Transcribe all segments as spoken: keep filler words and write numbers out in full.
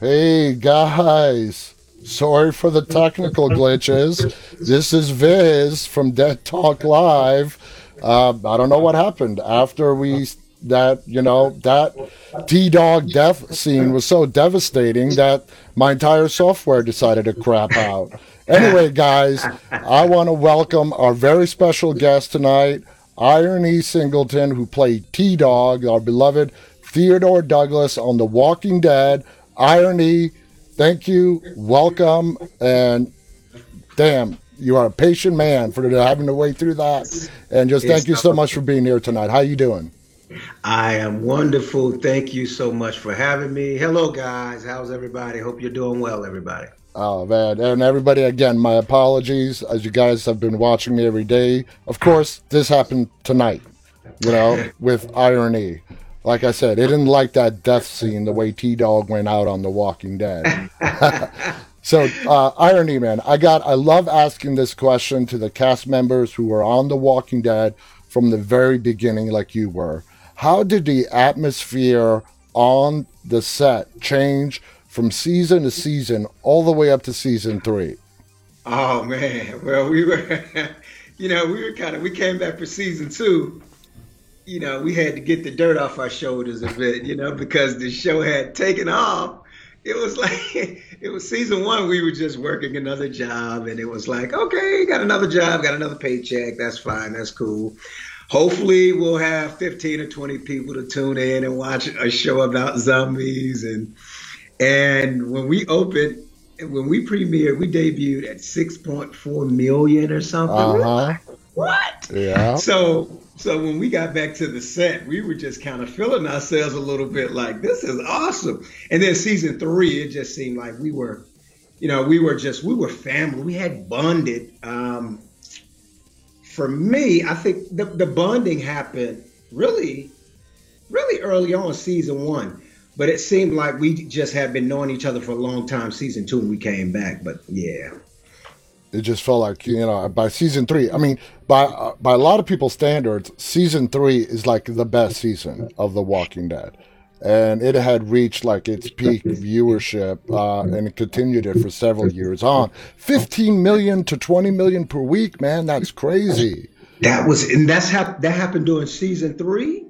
Hey guys, sorry for the technical glitches. This is Viz from Dead Talk Live. Uh, I don't know what happened after we that you know that D-Dog death scene was so devastating that my entire software decided to crap out. Anyway, guys, I want to welcome our very special guest tonight, IronE Singleton, who played T-Dog, our beloved Theodore Douglas on The Walking Dead. IronE, thank you, welcome, and damn, you are a patient man for having to wait through that. And just thank you so much for being here tonight. How you doing? I am wonderful. Thank you so much for having me. Hello, guys. How's everybody? Hope you're doing well, everybody. Oh, man. And everybody, again, my apologies. As you guys have been watching me every day, of course, this happened tonight, you know, with IronE. Like I said, they didn't like that death scene, the way T-Dog went out on The Walking Dead. So, uh, IronE, man, I got, I love asking this question to the cast members who were on The Walking Dead from the very beginning, like you were. How did the atmosphere on the set change from season to season, all the way up to season three? Oh man, well we were, you know, we were kind of, we came back for season two, you know, we had to get the dirt off our shoulders a bit, you know, because the show had taken off. It was like, it was season one, we were just working another job and it was like, okay, got another job, got another paycheck, that's fine, that's cool. Hopefully we'll have fifteen or twenty people to tune in and watch a show about zombies. And And when we opened, when we premiered, we debuted at six point four million or something. Uh-huh. We were like, what? Yeah. So, so when we got back to the set, we were just kind of feeling ourselves a little bit like, this is awesome. And then season three, it just seemed like we were, you know, we were just, we were family. We had bonded. Um, for me, I think the, the bonding happened really, really early on season one. But it seemed like we just had been knowing each other for a long time, season two, when we came back. But yeah, it just felt like, you know, by season three, I mean, by uh, by a lot of people's standards, season three is like the best season of The Walking Dead. And it had reached like its peak viewership uh, and it continued it for several years on. fifteen million to twenty million per week, man. That's crazy. That was, and that's how that happened during season three.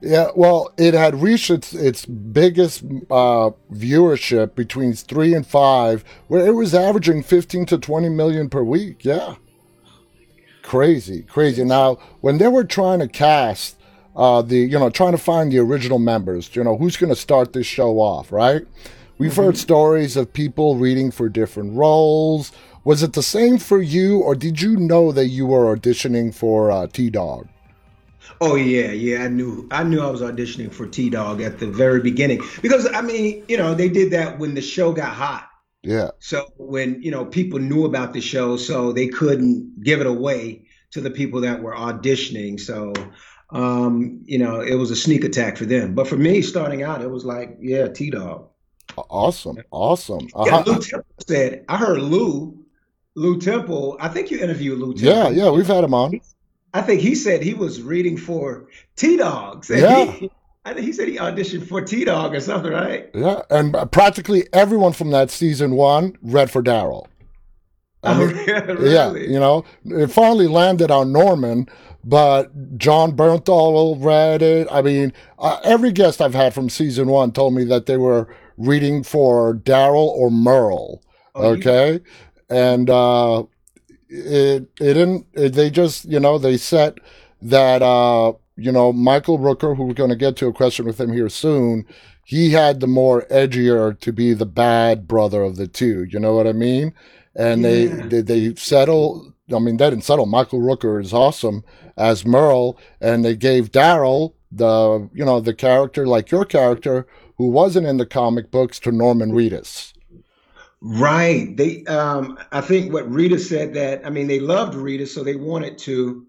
Yeah, well, it had reached its, its biggest uh, viewership between three and five, where it was averaging fifteen to twenty million per week. Yeah. Crazy, crazy. Now, when they were trying to cast uh, the, you know, trying to find the original members, you know, who's going to start this show off, right? We've mm-hmm. heard stories of people reading for different roles. Was it the same for you, or did you know that you were auditioning for uh, T-Dog? Oh yeah, yeah. I knew, I knew I was auditioning for T-Dog at the very beginning because I mean, you know, they did that when the show got hot. Yeah. So when you know people knew about the show, so they couldn't give it away to the people that were auditioning. So, um, you know, it was a sneak attack for them. But for me, starting out, it was like, yeah, T-Dog. Awesome, awesome. Uh-huh. Yeah, Lou Temple said. I heard Lou, Lou Temple. I think you interviewed Lou Temple. Yeah, yeah, we've had him on. I think he said he was reading for T-Dogs. Yeah. He, I think he said he auditioned for T-Dog or something, right? Yeah, and practically everyone from that season one read for Daryl. I mean, oh, yeah, really? Yeah, you know, it finally landed on Norman, but John Bernthal read it. I mean, uh, every guest I've had from season one told me that they were reading for Daryl or Merle, oh, okay? You- and... uh It, it didn't, it, they just, you know, they said that, uh, you know, Michael Rooker, who we're going to get to a question with him here soon, he had the more edgier to be the bad brother of the two, you know what I mean? And yeah. they, they, they settle, I mean, they didn't settle. Michael Rooker is awesome as Merle, and they gave Daryl the, you know, the character, like your character, who wasn't in the comic books, to Norman Reedus. Right. They, um, I think what Rita said that, I mean, they loved Rita, so they wanted to,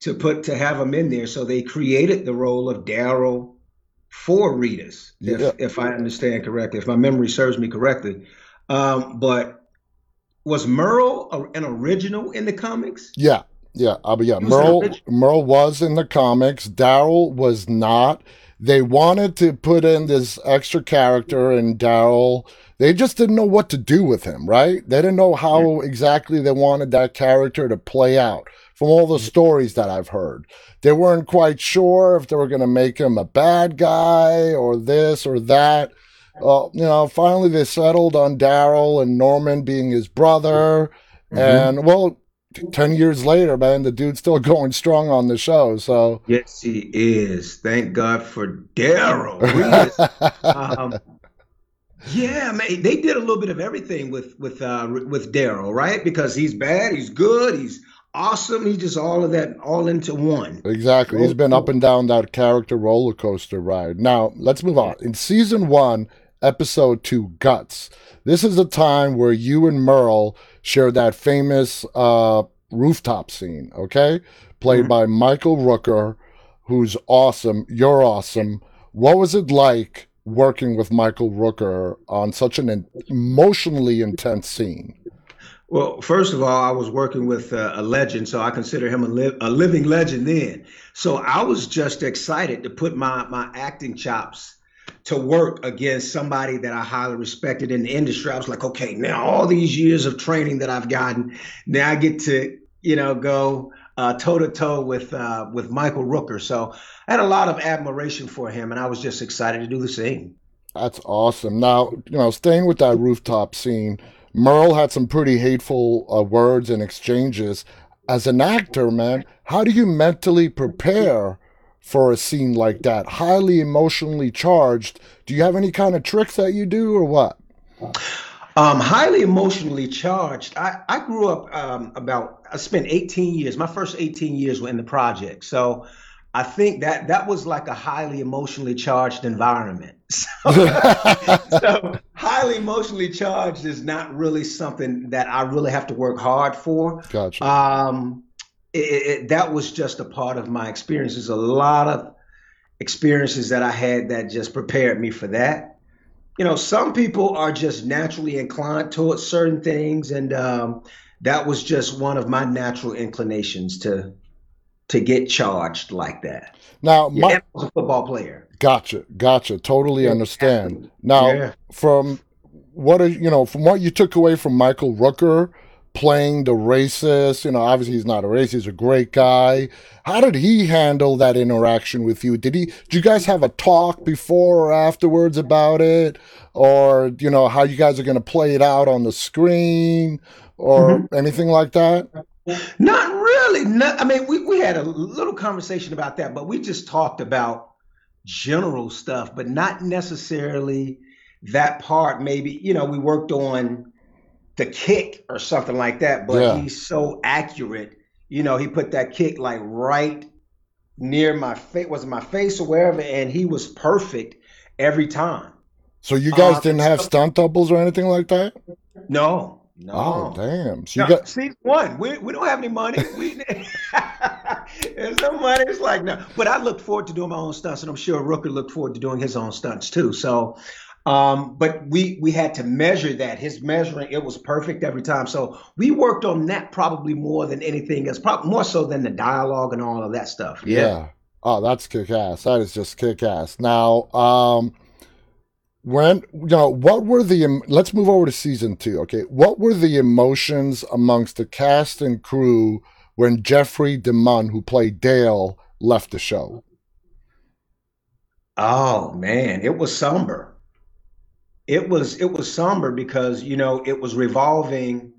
to put, to have him in there. So they created the role of Daryl for Rita's, if, yeah. if I understand correctly, if my memory serves me correctly. Um, but was Merle a, an original in the comics? Yeah. Yeah. Uh, yeah. Was Merle, Merle was in the comics. Daryl was not. They wanted to put in this extra character in Daryl. They just didn't know what to do with him, right? They didn't know how exactly they wanted that character to play out. From all the stories that I've heard, they weren't quite sure if they were going to make him a bad guy or this or that. Uh, you know, finally they settled on Daryl and Norman being his brother. Mm-hmm. And, well, ten years later, man, the dude's still going strong on the show. So yes, he is. Thank God for Daryl. um, yeah, man, they did a little bit of everything with with uh, with Daryl, right? Because he's bad, he's good, he's awesome. He's just all of that, all into one. Exactly. He's been up and down that character roller coaster ride. Now let's move on. In season one, episode two, Guts. This is a time where you and Merle share that famous uh, rooftop scene, okay? Played mm-hmm. by Michael Rooker, who's awesome. You're awesome. What was it like working with Michael Rooker on such an emotionally intense scene? Well, first of all, I was working with uh, a legend, so I consider him a, li- a living legend then. So I was just excited to put my, my acting chops to work against somebody that I highly respected in the industry. I was like, okay, now all these years of training that I've gotten, now I get to, you know, go uh, toe-to-toe with uh, with Michael Rooker. So I had a lot of admiration for him, and I was just excited to do the same. That's awesome. Now, you know, staying with that rooftop scene, Merle had some pretty hateful uh, words and exchanges. As an actor, man, how do you mentally prepare for a scene like that? Highly emotionally charged. Do you have any kind of tricks that you do or what? Um, highly emotionally charged. I, I grew up um, about, I spent eighteen years. My first eighteen years were in the project. So I think that that was like a highly emotionally charged environment. So, so highly emotionally charged is not really something that I really have to work hard for. Gotcha. Um, it, it, that was just a part of my experiences. A lot of experiences that I had that just prepared me for that. You know, some people are just naturally inclined towards certain things. And um, that was just one of my natural inclinations to to get charged like that. Now, yeah, my, I was a football player. Gotcha, gotcha. Totally understand. Now, yeah. from what are, you know, from what you took away from Michael Rooker playing the racist, you know, obviously he's not a racist, he's a great guy. How did he handle that interaction with you? Did he? Did you guys have a talk before or afterwards about it, or you know how you guys are going to play it out on the screen or mm-hmm. anything like that? Not really. Not, I mean, we, we had a little conversation about that, but we just talked about general stuff, but not necessarily that part. Maybe, you know, we worked on the kick or something like that, but yeah. he's so accurate. You know, he put that kick like right near my face, was it my face or wherever, and he was perfect every time. So you guys um, didn't have stunt doubles or anything like that? No. No. Oh, damn. So you no, got season one. We we don't have any money. We there's no money. It's like no. But I look forward to doing my own stunts, and I'm sure Rooker looked forward to doing his own stunts too. So um, but we we had to measure that. His measuring, it was perfect every time. So we worked on that probably more than anything else, probably more so than the dialogue and all of that stuff. Yeah. yeah. Oh, that's kick ass. That is just kick ass. Now, um, When, you know, what were the, let's move over to season two, okay? What were the emotions amongst the cast and crew when Jeffrey DeMunn, who played Dale, left the show? Oh, man, it was somber. It was, it was somber because, you know, it was revolving,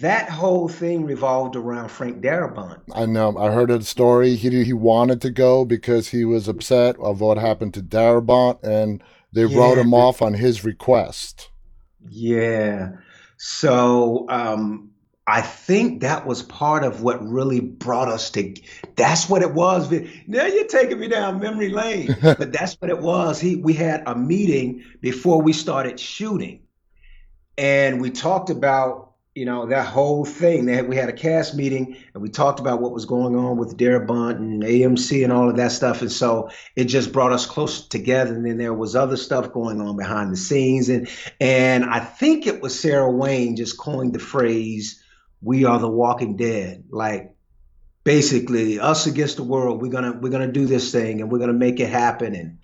that whole thing revolved around Frank Darabont. I know. I heard a story. He, he wanted to go because he was upset of what happened to Darabont, and They yeah. wrote him off on his request. Yeah. So um, I think that was part of what really brought us to, that's what it was. Now you're taking me down memory lane, but that's what it was. He, we had a meeting before we started shooting, and we talked about, you know, that whole thing. They had, we had a cast meeting, and we talked about what was going on with Darabont and A M C and all of that stuff. And so it just brought us closer together. And then there was other stuff going on behind the scenes. And and I think it was Sarah Wayne just coined the phrase, "We are the Walking Dead." Like, basically us against the world. We're gonna we're gonna do this thing and we're gonna make it happen. And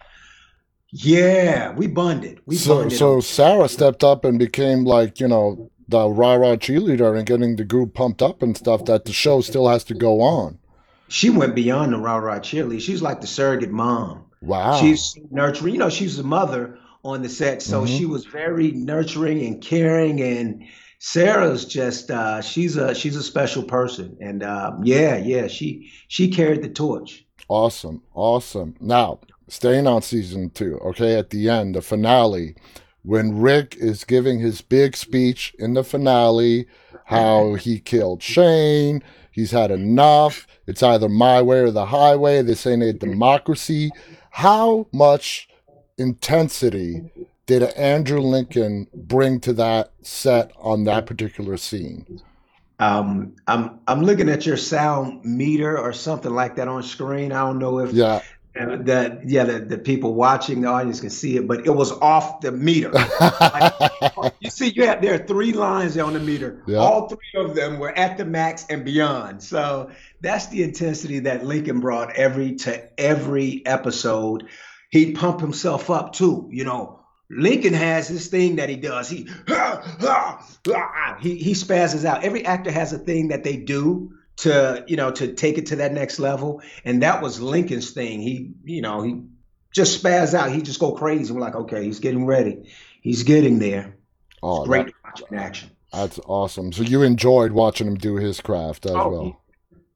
yeah, we bonded. We so, bonded. So Sarah stepped up and became like, you know, the rah-rah cheerleader and getting the group pumped up and stuff, that the show still has to go on. She went beyond the rah-rah cheerleader. She's like the surrogate mom. Wow. She's nurturing. You know, she's a mother on the set, so mm-hmm. she was very nurturing and caring. And Sarah's just uh, she's a she's a special person. And um, yeah, yeah, she she carried the torch. Awesome, awesome. Now, staying on season two, okay, at the end, the finale, when Rick is giving his big speech in the finale, how he killed Shane, he's had enough, it's either my way or the highway, this ain't a democracy. How much intensity did Andrew Lincoln bring to that set on that particular scene? Um, I'm I'm looking at your sound meter or something like that on screen. I don't know if... Yeah. Uh, that yeah, the, the people watching, the audience can see it, but it was off the meter. Like, you see, you had there are three lines there on the meter. Yep. All three of them were at the max and beyond. So that's the intensity that Lincoln brought every to every episode. He'd pump himself up too. You know, Lincoln has this thing that he does. He he he spazzes out. Every actor has a thing that they do to, you know, to take it to that next level. And that was Lincoln's thing. He, you know, he just spazzed out. He just go crazy. We're like, okay, he's getting ready. He's getting there. Oh, it's great to watch in action. That's awesome. So you enjoyed watching him do his craft as oh, well.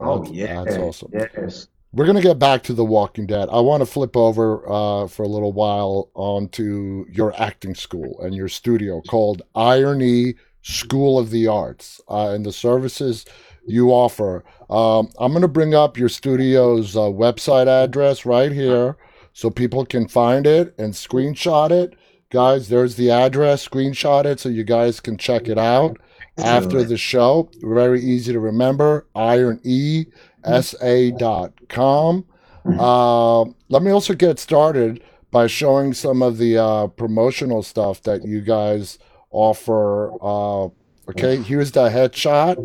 Oh, that's, yeah. That's awesome. Yes. We're going to get back to The Walking Dead. I want to flip over uh, for a little while onto your acting school and your studio called IronE School of the Arts, uh, and the services you offer. Um, I'm going to bring up your studio's uh, website address right here so people can find it and screenshot it. Guys, there's the address. Screenshot it so you guys can check it out after the show. Very easy to remember, iron e s a dot com. Uh, let me also get started by showing some of the uh, promotional stuff that you guys offer. Uh, okay, here's the headshot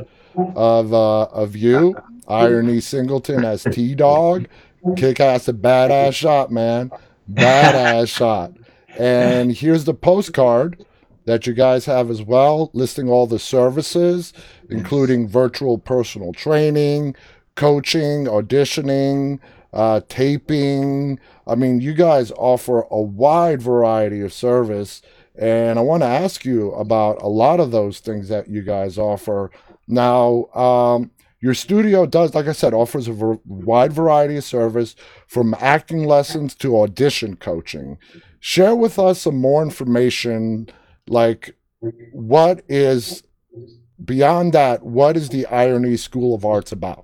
of uh of you, IronE Singleton as T-Dog, kick-ass, a badass shot, man, badass shot. And here's the postcard that you guys have as well, listing all the services, including virtual personal training, coaching, auditioning, uh, taping. I mean, you guys offer a wide variety of service, and I want to ask you about a lot of those things that you guys offer. Now, um, your studio does, like I said, offers a ver- wide variety of service, from acting lessons to audition coaching. Share with us some more information, like what is, beyond that, what is the IronE School of Arts about?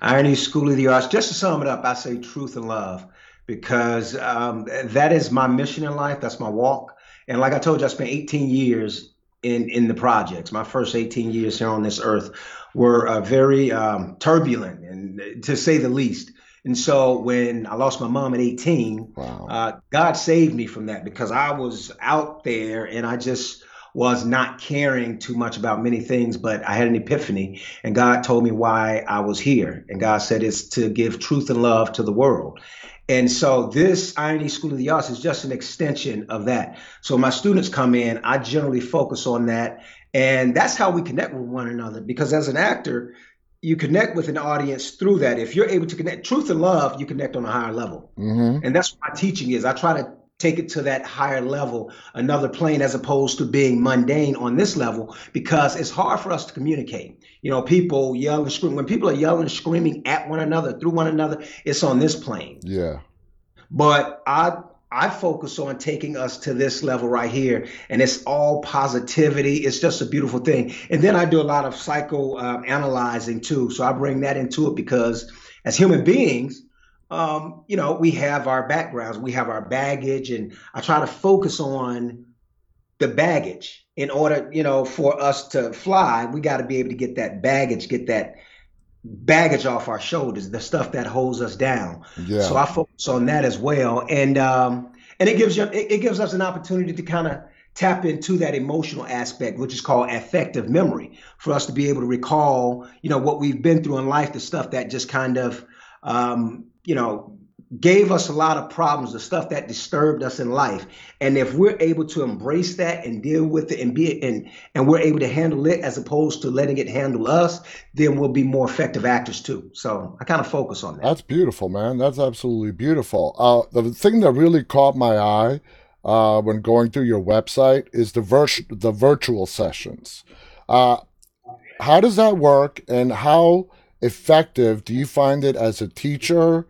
IronE School of the Arts, just to sum it up, I say truth and love, because um, that is my mission in life, that's my walk. And like I told you, I spent eighteen years in, in the projects. My first eighteen years here on this earth were uh, very um, turbulent, and to say the least. And so when I lost my mom at eighteen, wow. uh, God saved me from that, because I was out there and I just was not caring too much about many things, but I had an epiphany and God told me why I was here. And God said, it's to give truth and love to the world. And so this IronE School of the Arts is just an extension of that. So my students come in, I generally focus on that. And that's how we connect with one another, because as an actor, you connect with an audience through that. If you're able to connect truth and love, you connect on a higher level. Mm-hmm. And that's what my teaching is. I try to take it to that higher level, another plane, as opposed to being mundane on this level, because it's hard for us to communicate. You know, people yell and scream. When people are yelling and screaming at one another, through one another, it's on this plane. Yeah. But I I focus on taking us to this level right here, and it's all positivity. It's just a beautiful thing. And then I do a lot of psycho um, analyzing too. So I bring that into it, because as human beings, um, you know, we have our backgrounds, we have our baggage, and I try to focus on the baggage. In order, you know, for us to fly, we got to be able to get that baggage, get that baggage off our shoulders, the stuff that holds us down. Yeah. So I focus on that as well, and um, and it gives you, it, it gives us an opportunity to kind of tap into that emotional aspect, which is called affective memory, for us to be able to recall, you know, what we've been through in life, the stuff that just kind of, um, you know, gave us a lot of problems, the stuff that disturbed us in life. And if we're able to embrace that and deal with it and be and and we're able to handle it as opposed to letting it handle us, then we'll be more effective actors too. So I kind of focus on that. That's beautiful, man. That's absolutely beautiful. Uh, the thing that really caught my eye uh, when going through your website is the, vir- the virtual sessions. Uh, how does that work, and how effective do you find it as a teacher?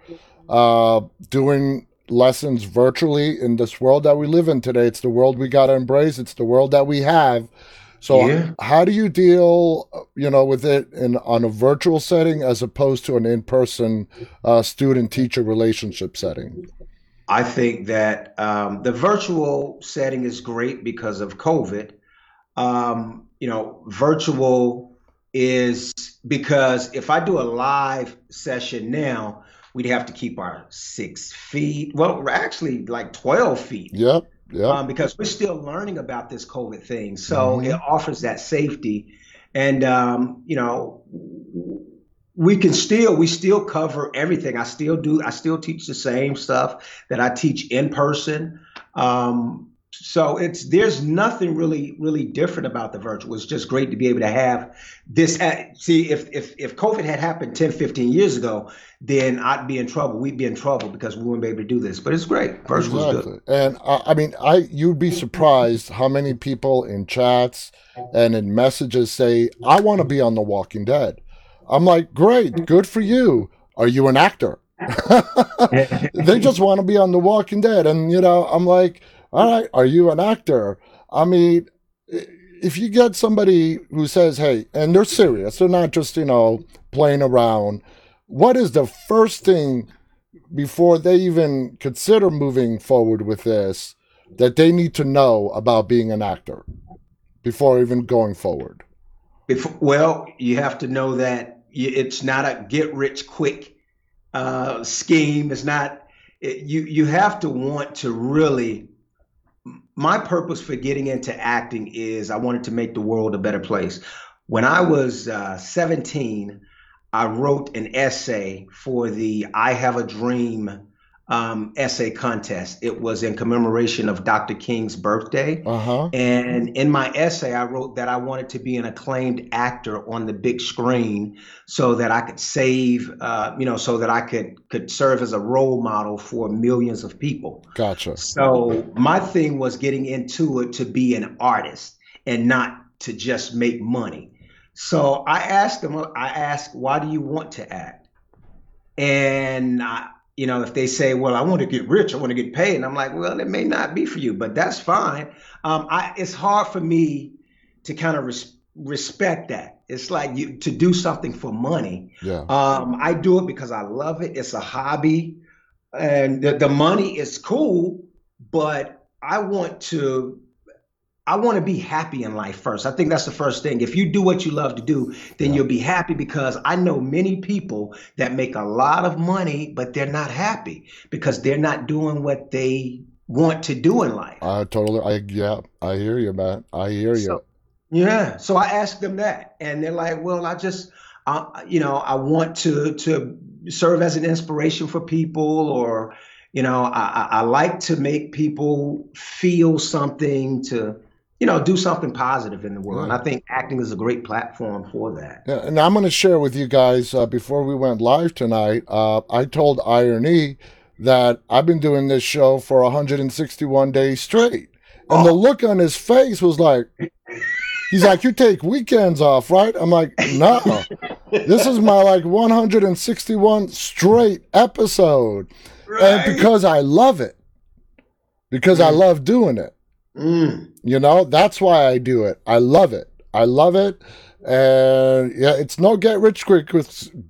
Uh, doing lessons virtually in this world that we live in today. It's the world we got to embrace. It's the world that we have. So yeah. How do you deal, you know, with it in on a virtual setting as opposed to an in-person uh, student-teacher relationship setting? I think that um, the virtual setting is great because of COVID. Um, you know, virtual is because if I do a live session now, we'd have to keep our six feet. Well, we're actually like twelve feet. Yep, yep. Um, because we're still learning about this COVID thing. So mm-hmm. It offers that safety. And, um, you know, we can still, we still cover everything. I still do, I still teach the same stuff that I teach in person. Um, so it's, there's nothing really, really different about the virtual. It's just great to be able to have this. See, if, if, if COVID had happened ten, fifteen years ago, then I'd be in trouble. We'd be in trouble because we wouldn't be able to do this. But it's great. Virtual's exactly. Good. And uh, I mean, I you'd be surprised how many people in chats and in messages say, "I want to be on The Walking Dead." I'm like, "Great, good for you. Are you an actor?" They just want to be on The Walking Dead, and you know, I'm like, "All right, are you an actor?" I mean, if you get somebody who says, "Hey," and they're serious, they're not just you know playing around. What is the first thing before they even consider moving forward with this that they need to know about being an actor before even going forward? Before, well, you have to know that it's not a get rich quick uh, scheme. It's not, it, you, you have to want to really, my purpose for getting into acting is I wanted to make the world a better place. When I was uh, seventeen, I wrote an essay for the I Have a Dream um, essay contest. It was in commemoration of Doctor King's birthday. Uh-huh. And in my essay, I wrote that I wanted to be an acclaimed actor on the big screen so that I could save, uh, you know, so that I could, could serve as a role model for millions of people. Gotcha. So my thing was getting into it to be an artist and not to just make money. So I asked them, I asked, why do you want to act? And, I, you know, if they say, well, I want to get rich, I want to get paid. And I'm like, well, it may not be for you, but that's fine. Um, I, it's hard for me to kind of res- respect that. It's like you, to do something for money. Yeah. Um, I do it because I love it. It's a hobby. And the, the money is cool, but I want to... I want to be happy in life first. I think that's the first thing. If you do what you love to do, then yeah. You'll be happy, because I know many people that make a lot of money, but they're not happy because they're not doing what they want to do in life. I totally, I, yeah, I hear you, man. I hear you. So, yeah. So I asked them that, and they're like, well, I just, I, you know, I want to, to serve as an inspiration for people, or, you know, I, I like to make people feel something, to, you know, do something positive in the world. And I think acting is a great platform for that. Yeah, and I'm going to share with you guys, uh, before we went live tonight, uh, I told IronE that I've been doing this show for one hundred sixty-one days straight. And oh. The look on his face was like, he's like, you take weekends off, right? I'm like, no, nah. This is my like one hundred sixty-one straight episode. Right. And because I love it, because mm. I love doing it. Mm. You know, that's why I do it. I love it. I love it. And yeah, it's no get rich quick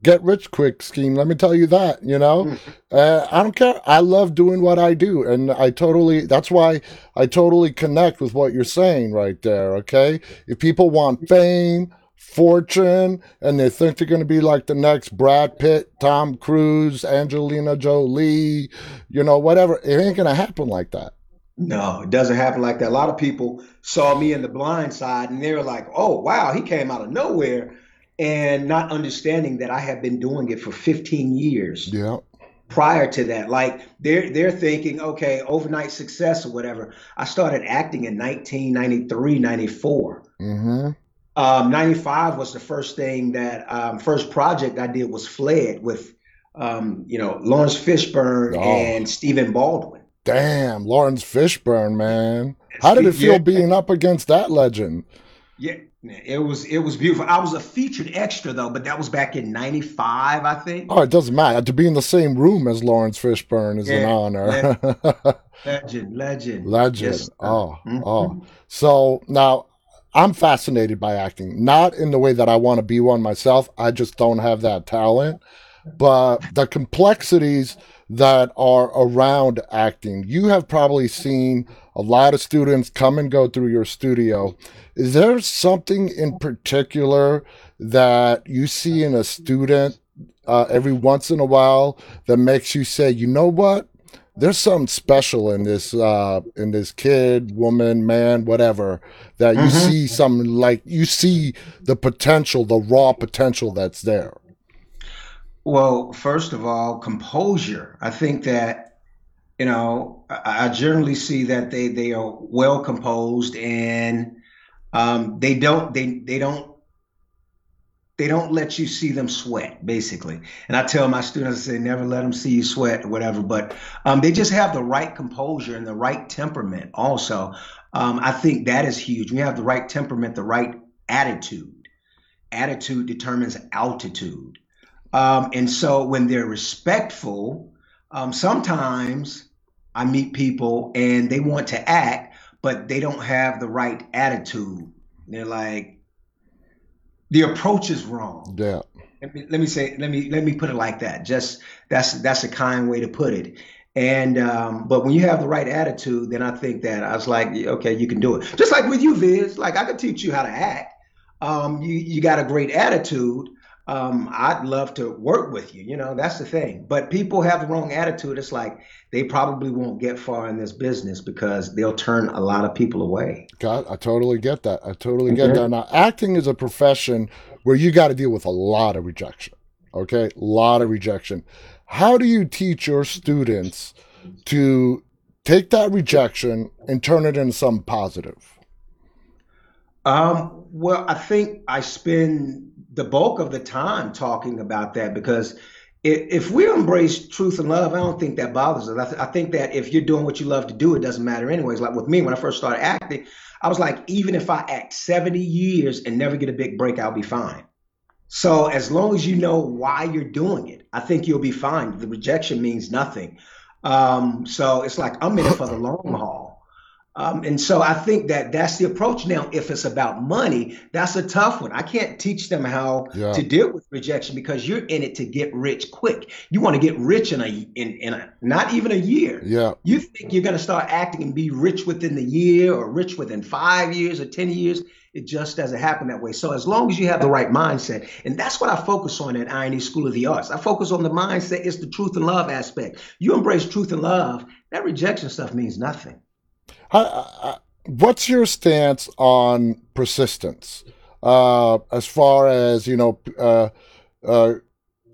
get rich quick scheme. Let me tell you that, you know, mm. uh, I don't care. I love doing what I do. And I totally, that's why I totally connect with what you're saying right there. Okay. If people want fame, fortune, and they think they're going to be like the next Brad Pitt, Tom Cruise, Angelina Jolie, you know, whatever, it ain't going to happen like that. No, it doesn't happen like that. A lot of people saw me in The Blind Side and they were like, oh, wow, he came out of nowhere, and not understanding that I have been doing it for fifteen years. Yeah. Prior to that, like they're they're thinking, okay, overnight success or whatever. I started acting in nineteen ninety-three, ninety-four. Mm-hmm. Um, ninety-five was the first thing that um, first project I did was Fled with, um, you know, Lawrence Fishburne oh. and Stephen Baldwin. Damn, Lawrence Fishburne, man! How did it feel yeah. being up against that legend? Yeah, it was it was beautiful. I was a featured extra though, but that was back in ninety-five, I think. Oh, it doesn't matter. To be in the same room as Lawrence Fishburne is yeah, an honor. Legend, legend, legend. legend. Yes. Oh, mm-hmm. oh. So now I'm fascinated by acting, not in the way that I want to be one myself. I just don't have that talent, but the complexities that are around acting. You have probably seen a lot of students come and go through your studio. Is there something in particular that you see in a student uh, every once in a while that makes you say, you know what? There's something special in this uh, in this kid, woman, man, whatever, that you mm-hmm. see something like, you see the potential, the raw potential that's there. Well, first of all, composure. I think that, you know, I, I generally see that they, they are well composed, and um, they don't they they don't they don't let you see them sweat, basically. And I tell my students, I say, never let them see you sweat or whatever. But um, they just have the right composure and the right temperament. Also, um, I think that is huge. We have the right temperament, the right attitude. Attitude determines altitude. Um, and so when they're respectful, um, sometimes I meet people and they want to act, but they don't have the right attitude. They're like, the approach is wrong. Yeah. Let me, let me say, let me, let me put it like that. Just that's, that's a kind way to put it. And, um, but when you have the right attitude, then I think that I was like, okay, you can do it. Just like with you, Viz, like I could teach you how to act. Um, you, you got a great attitude. Um, I'd love to work with you. You know, that's the thing. But people have the wrong attitude. It's like they probably won't get far in this business because they'll turn a lot of people away. God, I totally get that. I totally get mm-hmm. that. Now, acting is a profession where you got to deal with a lot of rejection. Okay, a lot of rejection. How do you teach your students to take that rejection and turn it into something positive? Um, well, I think I spend the bulk of the time talking about that, because if, if we embrace truth and love, I don't think that bothers us. I, th- I think that if you're doing what you love to do, it doesn't matter anyways. Like with me, when I first started acting, I was like, even if I act seventy years and never get a big break, I'll be fine. So as long as you know why you're doing it, I think you'll be fine. The rejection means nothing. Um, so it's like, I'm in it for the long haul. Um, and so I think that that's the approach. Now, if it's about money, that's a tough one. I can't teach them how yeah. to deal with rejection, because you're in it to get rich quick. You want to get rich in a in, in a, not even a year. Yeah. You think you're going to start acting and be rich within the year or rich within five years or ten years. It just doesn't happen that way. So as long as you have the right mindset, and that's what I focus on at IronE School of the Arts. I focus on the mindset. It's the truth and love aspect. You embrace truth and love, that rejection stuff means nothing. I, I, what's your stance on persistence uh, as far as, you know, uh, uh,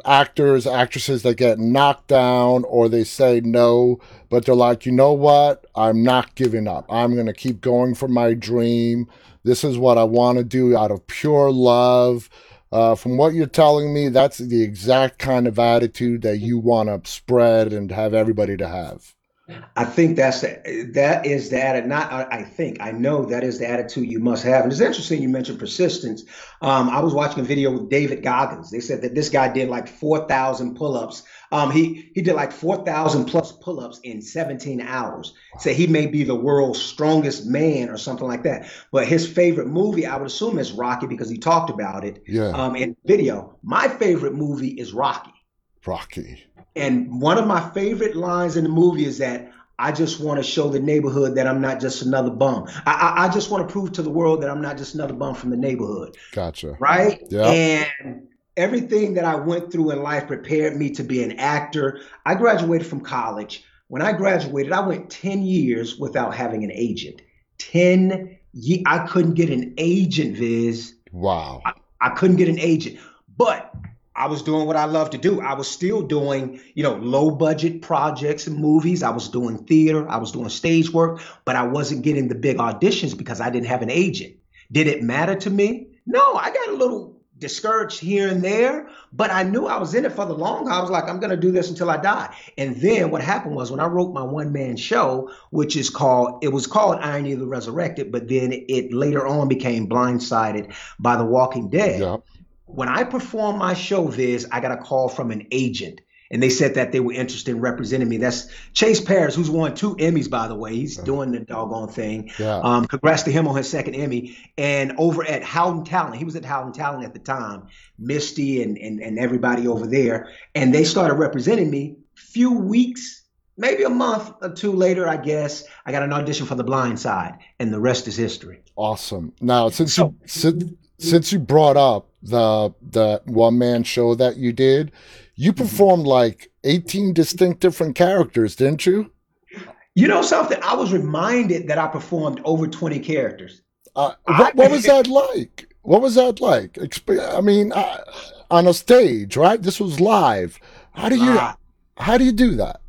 actors, actresses that get knocked down, or they say no, but they're like, you know what? I'm not giving up. I'm going to keep going for my dream. This is what I want to do out of pure love. Uh, from what you're telling me, that's the exact kind of attitude that you want to spread and have everybody to have. I think that's the, that is the attitude. Not I think I know that is the attitude you must have. And it's interesting you mentioned persistence. Um, I was watching a video with David Goggins. They said that this guy did like four thousand pull-ups. Um, he he did like four thousand plus pull-ups in seventeen hours. Say he may be the world's strongest man or something like that. But his favorite movie, I would assume, is Rocky, because he talked about it yeah. um, in the video. My favorite movie is Rocky. Rocky. And one of my favorite lines in the movie is that I just want to show the neighborhood that I'm not just another bum. I, I, I just want to prove to the world that I'm not just another bum from the neighborhood. Gotcha. Right? Yeah. And everything that I went through in life prepared me to be an actor. I graduated from college. When I graduated, I went ten years without having an agent. ten years. I couldn't get an agent, Viz. Wow. I, I couldn't get an agent. But I was doing what I love to do. I was still doing, you know, low budget projects and movies. I was doing theater. I was doing stage work, but I wasn't getting the big auditions because I didn't have an agent. Did it matter to me? No, I got a little discouraged here and there, but I knew I was in it for the long haul. I was like, I'm going to do this until I die. And then what happened was when I wrote my one man show, which is called, it was called IronE of the Resurrected, but then it later on became Blindsided by The Walking Dead. Yep. When I performed my show, Viz, I got a call from an agent, and they said that they were interested in representing me. That's Chase Paris, who's won two Emmys, by the way. He's doing the doggone thing. Yeah. Um, congrats to him on his second Emmy. And over at Howden Talent, he was at Howden Talent at the time, Misty and, and, and everybody over there. And they started representing me. Few weeks, maybe a month or two later, I guess, I got an audition for The Blind Side, and the rest is history. Awesome. Now, since so, you... Since- Since you brought up the the one man show that you did, you performed like eighteen distinct different characters, didn't you? You know something? I was reminded that I performed over twenty characters. Uh, what, what was that like? What was that like? I mean, uh, on a stage, right? This was live. How do you how do you do that?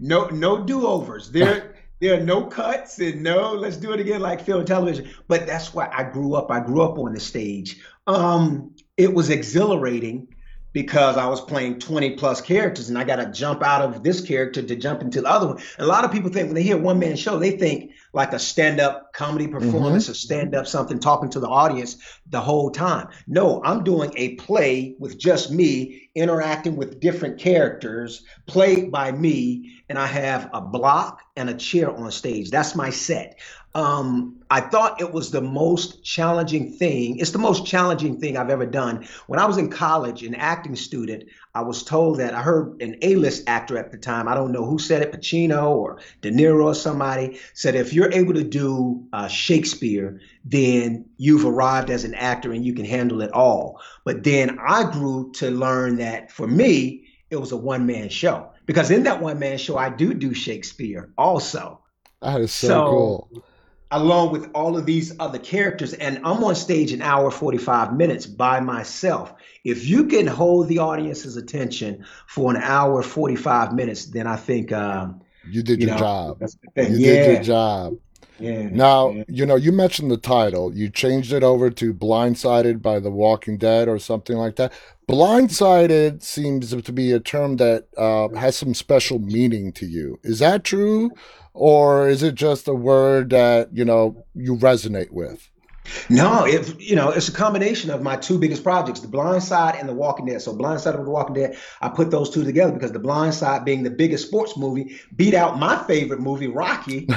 No, no do overs. There. There are no cuts and no, let's do it again like film and television. But that's why I grew up. I grew up on the stage. Um, it was exhilarating because I was playing twenty plus characters and I got to jump out of this character to jump into the other one. And a lot of people think when they hear one man show, they think like a stand-up comedy performance, mm-hmm. or stand-up something, talking to the audience the whole time. No, I'm doing a play with just me interacting with different characters played by me. And I have a block and a chair on stage. That's my set. Um, I thought it was the most challenging thing. It's the most challenging thing I've ever done. When I was in college, an acting student, I was told that I heard an A-list actor at the time. I don't know who said it, Pacino or De Niro or somebody said, if you're able to do uh, Shakespeare, then you've arrived as an actor and you can handle it all. But then I grew to learn that for me, it was a one-man show. Because in that one-man show, I do do Shakespeare also. That is so, so cool. Along with all of these other characters. And I'm on stage an hour, forty-five minutes by myself. If you can hold the audience's attention for an hour, forty-five minutes, then I think... Um, you did you your know, job. That's the thing. You yeah. did your job. Yeah. Now, yeah. you know, you mentioned the title. You changed it over to Blindsided by The Walking Dead or something like that. Blindsided seems to be a term that uh, has some special meaning to you. Is that true? Or is it just a word that, you know, you resonate with? No, it, you know, it's a combination of my two biggest projects, The Blind Side and The Walking Dead. So Blind Side and The Walking Dead, I put those two together because The Blind Side, being the biggest sports movie, beat out my favorite movie, Rocky.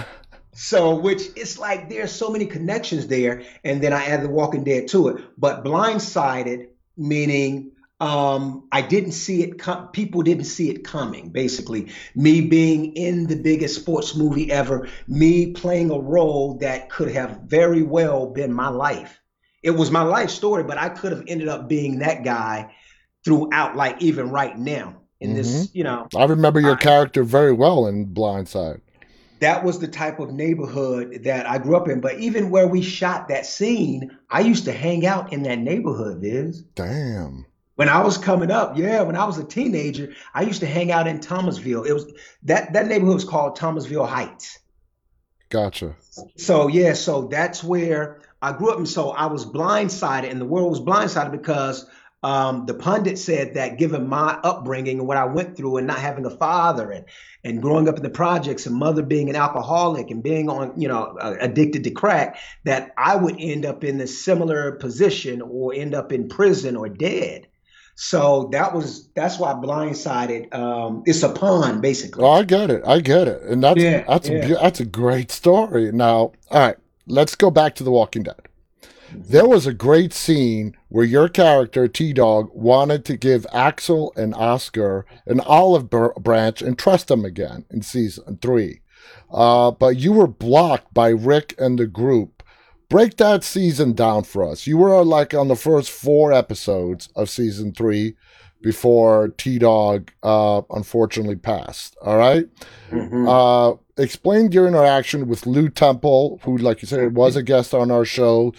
So, which it's like there's so many connections there. And then I add The Walking Dead to it. But blindsided, meaning... Um, I didn't see it. Com- people didn't see it coming. Basically, me being in the biggest sports movie ever, me playing a role that could have very well been my life. It was my life story, but I could have ended up being that guy throughout, like even right now in mm-hmm. this, you know. I remember your I, character very well in Blindside. That was the type of neighborhood that I grew up in. But even where we shot that scene, I used to hang out in that neighborhood, Viz. Damn. When I was coming up, yeah, when I was a teenager, I used to hang out in Thomasville. It was that that neighborhood was called Thomasville Heights. Gotcha. So yeah, so that's where I grew up, and so I was blindsided, and the world was blindsided because um, the pundit said that given my upbringing and what I went through, and not having a father, and and growing up in the projects, and mother being an alcoholic, and being on you know uh, addicted to crack, that I would end up in a similar position, or end up in prison or dead. So that was that's why blindsided. Um, it's a pun, basically. Oh, I get it. I get it. And that's yeah, that's yeah. a that's a great story. Now, all right, let's go back to The Walking Dead. There was a great scene where your character T-Dog wanted to give Axel and Oscar an olive branch and trust them again in season three, uh, but you were blocked by Rick and the group. break that season down for us. You were like on the first four episodes of season three before T-Dog uh, unfortunately passed, all right? Mm-hmm. Uh, explain your interaction with Lou Temple, who, like you said, was a guest on our show.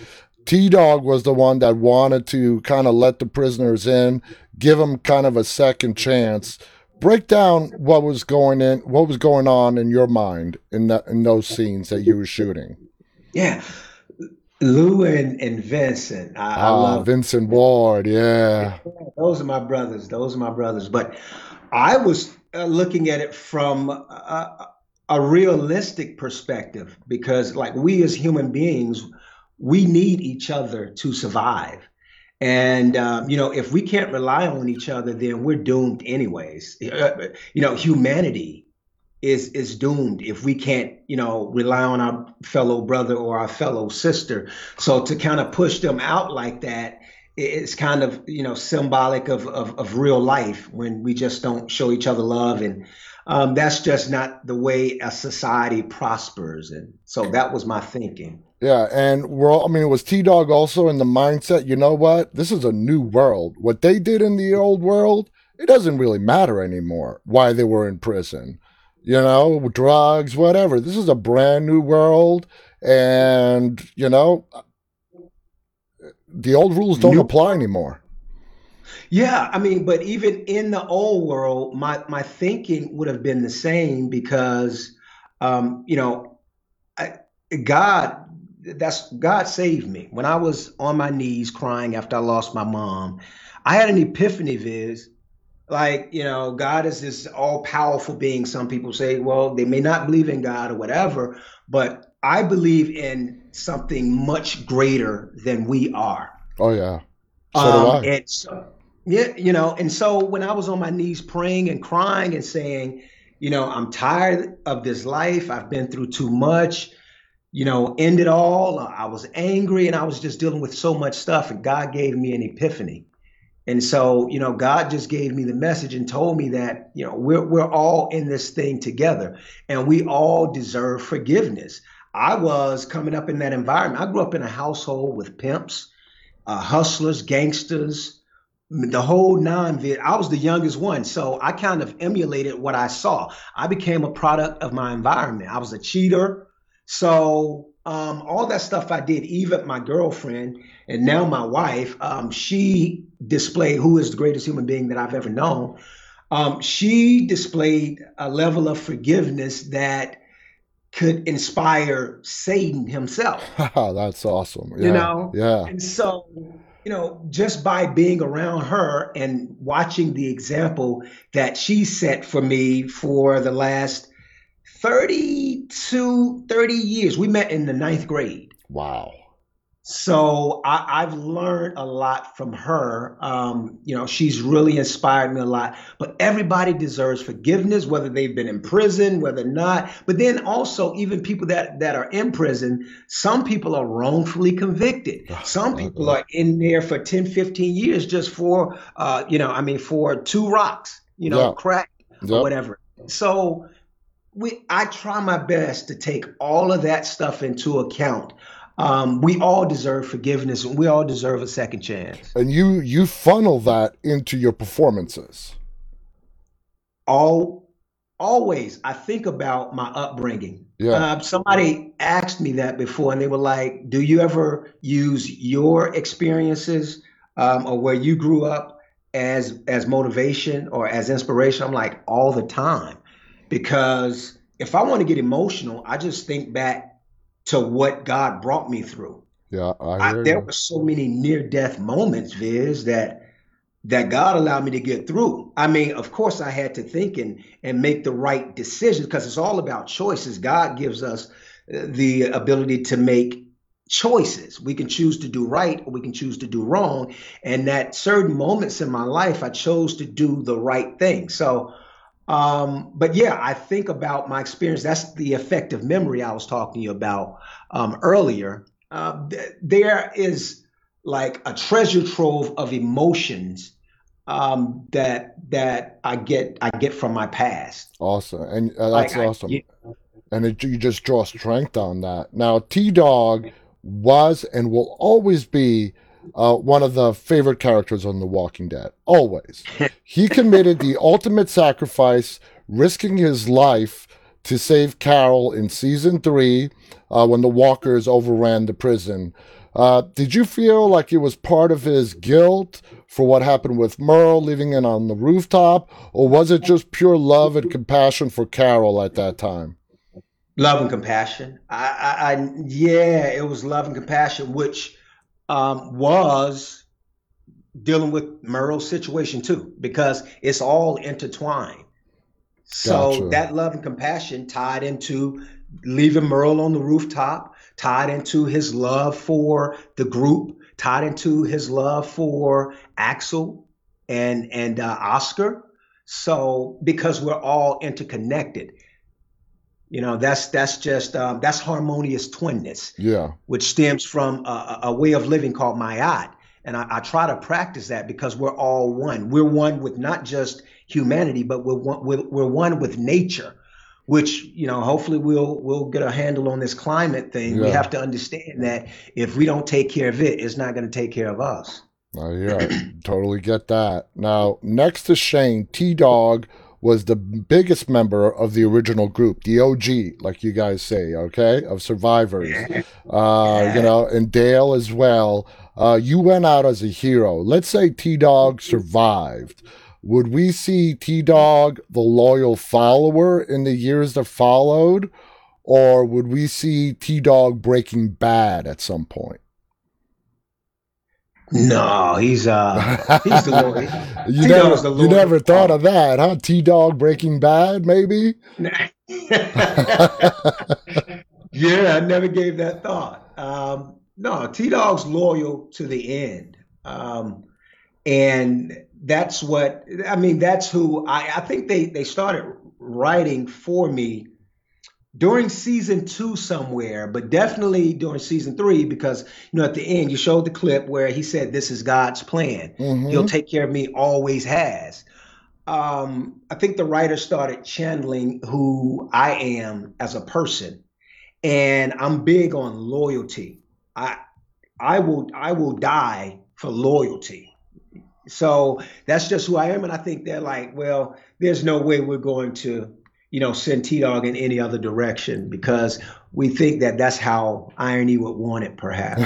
T-Dog was the one that wanted to kind of let the prisoners in, give them kind of a second chance. Break down what was going in, what was going on in your mind in that, in those scenes that you were shooting. Yeah. Lou and, and Vincent. I, ah, I love Vincent Ward. Yeah. Those are my brothers. Those are my brothers. But I was uh, looking at it from a, a realistic perspective because, like, we as human beings, we need each other to survive. And, um, you know, if we can't rely on each other, then we're doomed anyways. You know, humanity is is doomed if we can't, you know, rely on our fellow brother or our fellow sister. So to kind of push them out like that, it's kind of, you know, symbolic of, of, of real life when we just don't show each other love. And um, that's just not the way a society prospers. And so that was my thinking. Yeah, and we're all, I mean, it was T-Dog also in the mindset, you know what? This is a new world. What they did in the old world, it doesn't really matter anymore why they were in prison. You know, drugs, whatever. This is a brand new world, and, you know, the old rules don't new- apply anymore. Yeah, I mean, but even in the old world, my, my thinking would have been the same because, um, you know, I, God... That's God saved me. When I was on my knees crying after I lost my mom, I had an epiphany, Viz. Like, you know, God is this all-powerful being. Some people say, well, they may not believe in God or whatever, but I believe in something much greater than we are. Oh, yeah. So um, do I. And so, yeah, you know, and so when I was on my knees praying and crying and saying, you know, I'm tired of this life. I've been through too much. You know, end it all. I was angry and I was just dealing with so much stuff, and God gave me an epiphany. And so, you know, God just gave me the message and told me that, you know, we're we're all in this thing together and we all deserve forgiveness. I was coming up in that environment. I grew up in a household with pimps, uh, hustlers, gangsters, the whole nine. I was the youngest one. So I kind of emulated what I saw. I became a product of my environment. I was a cheater. So um, all that stuff I did, even my girlfriend and now my wife, um, she displayed, who is the greatest human being that I've ever known. Um, she displayed a level of forgiveness that could inspire Satan himself. That's awesome. Yeah. You know? Yeah. And so, you know, just by being around her and watching the example that she set for me for the last thirty-two, thirty years. We met in the ninth grade. Wow. So I, I've learned a lot from her. Um, you know, she's really inspired me a lot. But everybody deserves forgiveness, whether they've been in prison, whether not. But then also, even people that, that are in prison, some people are wrongfully convicted. Some people are in there for ten, fifteen years just for, uh, you know, I mean, for two rocks, you know, yeah. crack yeah. or whatever. So... We, I try my best to take all of that stuff into account. Um, we all deserve forgiveness, and we all deserve a second chance. And you, you funnel that into your performances. All, always, I think about my upbringing. Yeah. Uh, somebody asked me that before, and they were like, "Do you ever use your experiences um, or where you grew up as as motivation or as inspiration?" I'm like, all the time. Because if I want to get emotional, I just think back to what God brought me through. Yeah, I hear I, There you. were so many near-death moments, Viz, that that God allowed me to get through. I mean, of course, I had to think and, and make the right decisions because it's all about choices. God gives us the ability to make choices. We can choose to do right or we can choose to do wrong. And at certain moments in my life, I chose to do the right thing. So... Um, but yeah, I think about my experience. That's the effective memory I was talking to you about um, earlier. Uh, th- there is like a treasure trove of emotions um, that that I get I get from my past. Awesome, and uh, that's like, awesome. I, yeah. And it, you just draw strength on that. Now, T-Dog was and will always be uh, one of the favorite characters on The Walking Dead. Always. He committed the ultimate sacrifice, risking his life to save Carol in season three uh, when the walkers overran the prison. Uh, did you feel like it was part of his guilt for what happened with Merle leaving it on the rooftop, or was it just pure love and compassion for Carol at that time? Love and compassion. I, I, I yeah, it was love and compassion, which um, was dealing with Merle's situation too, because it's all intertwined. So gotcha. That love and compassion tied into leaving Merle on the rooftop, tied into his love for the group, tied into his love for Axel and and uh, Oscar. So because we're all interconnected, you know, that's that's just um, that's harmonious twinness. Yeah, which stems from a, a way of living called Mayat, and I, I try to practice that because we're all one. We're one with not just humanity, but we're one, we're, we're one with nature. Which, you know, hopefully we'll we'll get a handle on this climate thing. Yeah. We have to understand that if we don't take care of it, it's not going to take care of us. Oh, yeah, totally get that. Now, next to Shane, T-Dog was the biggest member of the original group, the O G, like you guys say, okay, of Survivors. Yeah. Uh, yeah. You know, and Dale as well. Uh, you went out as a hero. Let's say T-Dog survived. Would we see T-Dog, the loyal follower, in the years that followed? Or would we see T-Dog breaking bad at some point? No, he's uh, he's the loyal. you, never, the you never thought of that, huh? T-Dog breaking bad, maybe? Yeah, I never gave that thought. Um, no, T-Dog's loyal to the end. Um, and... That's what I mean. That's who I, I think they, they started writing for me during season two somewhere, but definitely during season three, because, you know, at the end you showed the clip where he said, "This is God's plan. Mm-hmm. He'll take care of me. Always has." Um, I think the writer started channeling who I am as a person, and I'm big on loyalty. I I will I will die for loyalty. So that's just who I am. And I think they're like, well, there's no way we're going to, you know, send T-Dog in any other direction because we think that that's how IronE would want it, perhaps.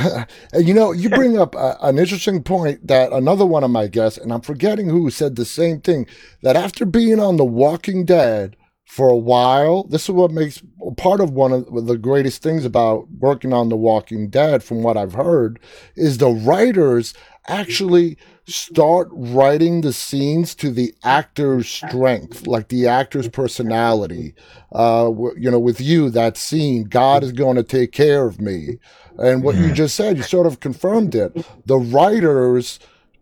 You know, you bring up a, an interesting point that another one of my guests, and I'm forgetting who, said the same thing, that after being on The Walking Dead for a while, this is what makes part of one of the greatest things about working on The Walking Dead, from what I've heard, is the writers actually start writing the scenes to the actor's strength, like the actor's personality. Uh, you know, with you, that scene, "God is going to take care of me." And what you just said, you sort of confirmed it. The writers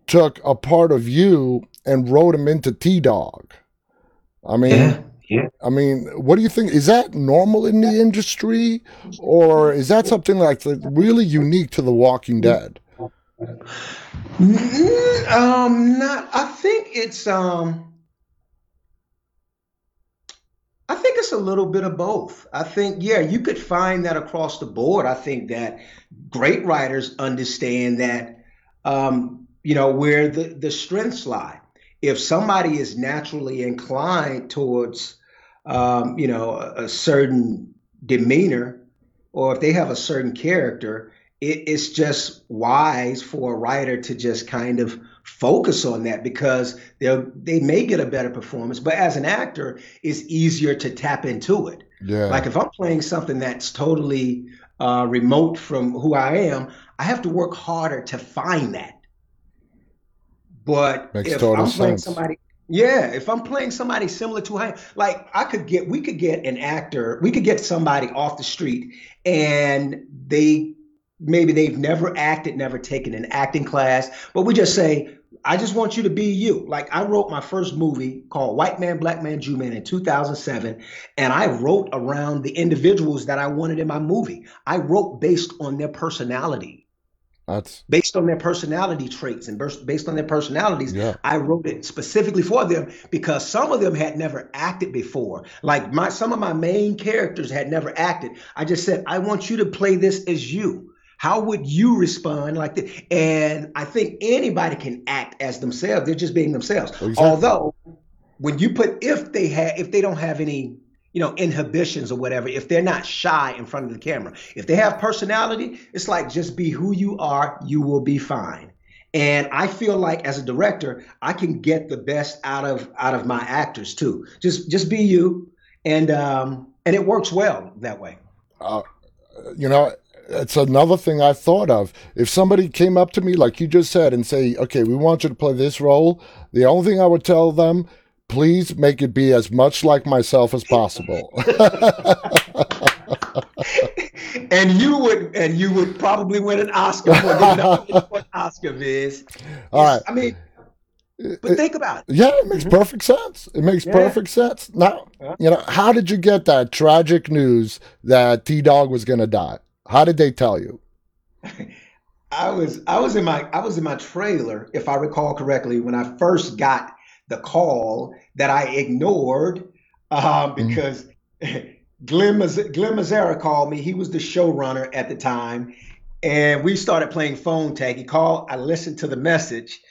took a part of you and wrote him into T-Dog. I mean... Yeah. Yeah. I mean, what do you think? Is that normal in the industry, or is that something like really unique to The Walking Dead? Um, not. I think it's. Um, I think it's a little bit of both. I think, yeah, you could find that across the board. I think that great writers understand that, um, you know, where the, the strengths lie. If somebody is naturally inclined towards, um, you know, a, a certain demeanor, or if they have a certain character, it, it's just wise for a writer to just kind of focus on that because they they may get a better performance. But as an actor, it's easier to tap into it. Yeah. Like if I'm playing something that's totally uh, remote from who I am, I have to work harder to find that. But Makes if I'm sense. playing somebody, yeah, if I'm playing somebody similar to him, like I could get, we could get an actor, we could get somebody off the street and they, maybe they've never acted, never taken an acting class, but we just say, I just want you to be you. Like I wrote my first movie called White Man, Black Man, Jew Man in two thousand seven. And I wrote around the individuals that I wanted in my movie. I wrote based on their personality. That's... based on their personality traits and based on their personalities, yeah. I wrote it specifically for them because some of them had never acted before. Like my, some of my main characters had never acted. I just said, I want you to play this as you. How would you respond like this? And I think anybody can act as themselves. They're just being themselves. Exactly. Although when you put, if they have, if they don't have any, you know, inhibitions or whatever, if they're not shy in front of the camera, if they have personality, it's like, just be who you are, you will be fine. And I feel like as a director, I can get the best out of out of my actors too. Just just be you, and um, and it works well that way. Uh, you know, it's another thing I thought of. If somebody came up to me, like you just said, and say, okay, we want you to play this role, the only thing I would tell them, please make it be as much like myself as possible. And you would, and you would probably win an Oscar for what Oscar is. All right. I mean, but it, think about it. Yeah, it makes mm-hmm. perfect sense. It makes yeah. perfect sense. Now, you know, how did you get that tragic news that T-Dog was going to die? How did they tell you? I was, I was in my, I was in my trailer, if I recall correctly, when I first got the call that I ignored uh, because. Mm-hmm. Glenn Mazzara called me. He was the showrunner at the time. And we started playing phone tag. He called. I listened to the message.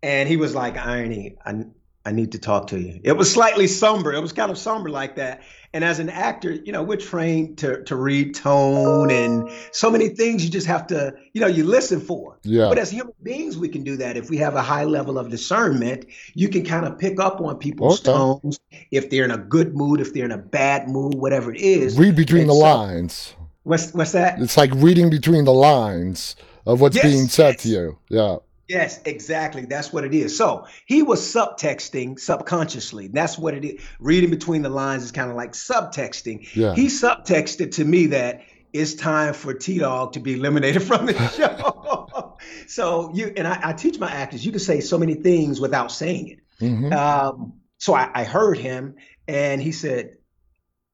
And he was like, IronE, I, I need to talk to you. It was slightly somber. It was kind of somber like that. And as an actor, you know, we're trained to, to read tone and so many things you just have to, you know, you listen for. Yeah. But as human beings, we can do that. If we have a high level of discernment, you can kind of pick up on people's okay. tones, if they're in a good mood, if they're in a bad mood, whatever it is. Read between and the so, lines. What's what's that? It's like reading between the lines of what's yes, being said yes. to you. Yeah. Yes, exactly. That's what it is. So he was subtexting subconsciously. That's what it is. Reading between the lines is kind of like subtexting. Yeah. He subtexted to me that it's time for T-Dog to be eliminated from the show. So you and I, I teach my actors, you can say so many things without saying it. Mm-hmm. Um, so I, I heard him and he said,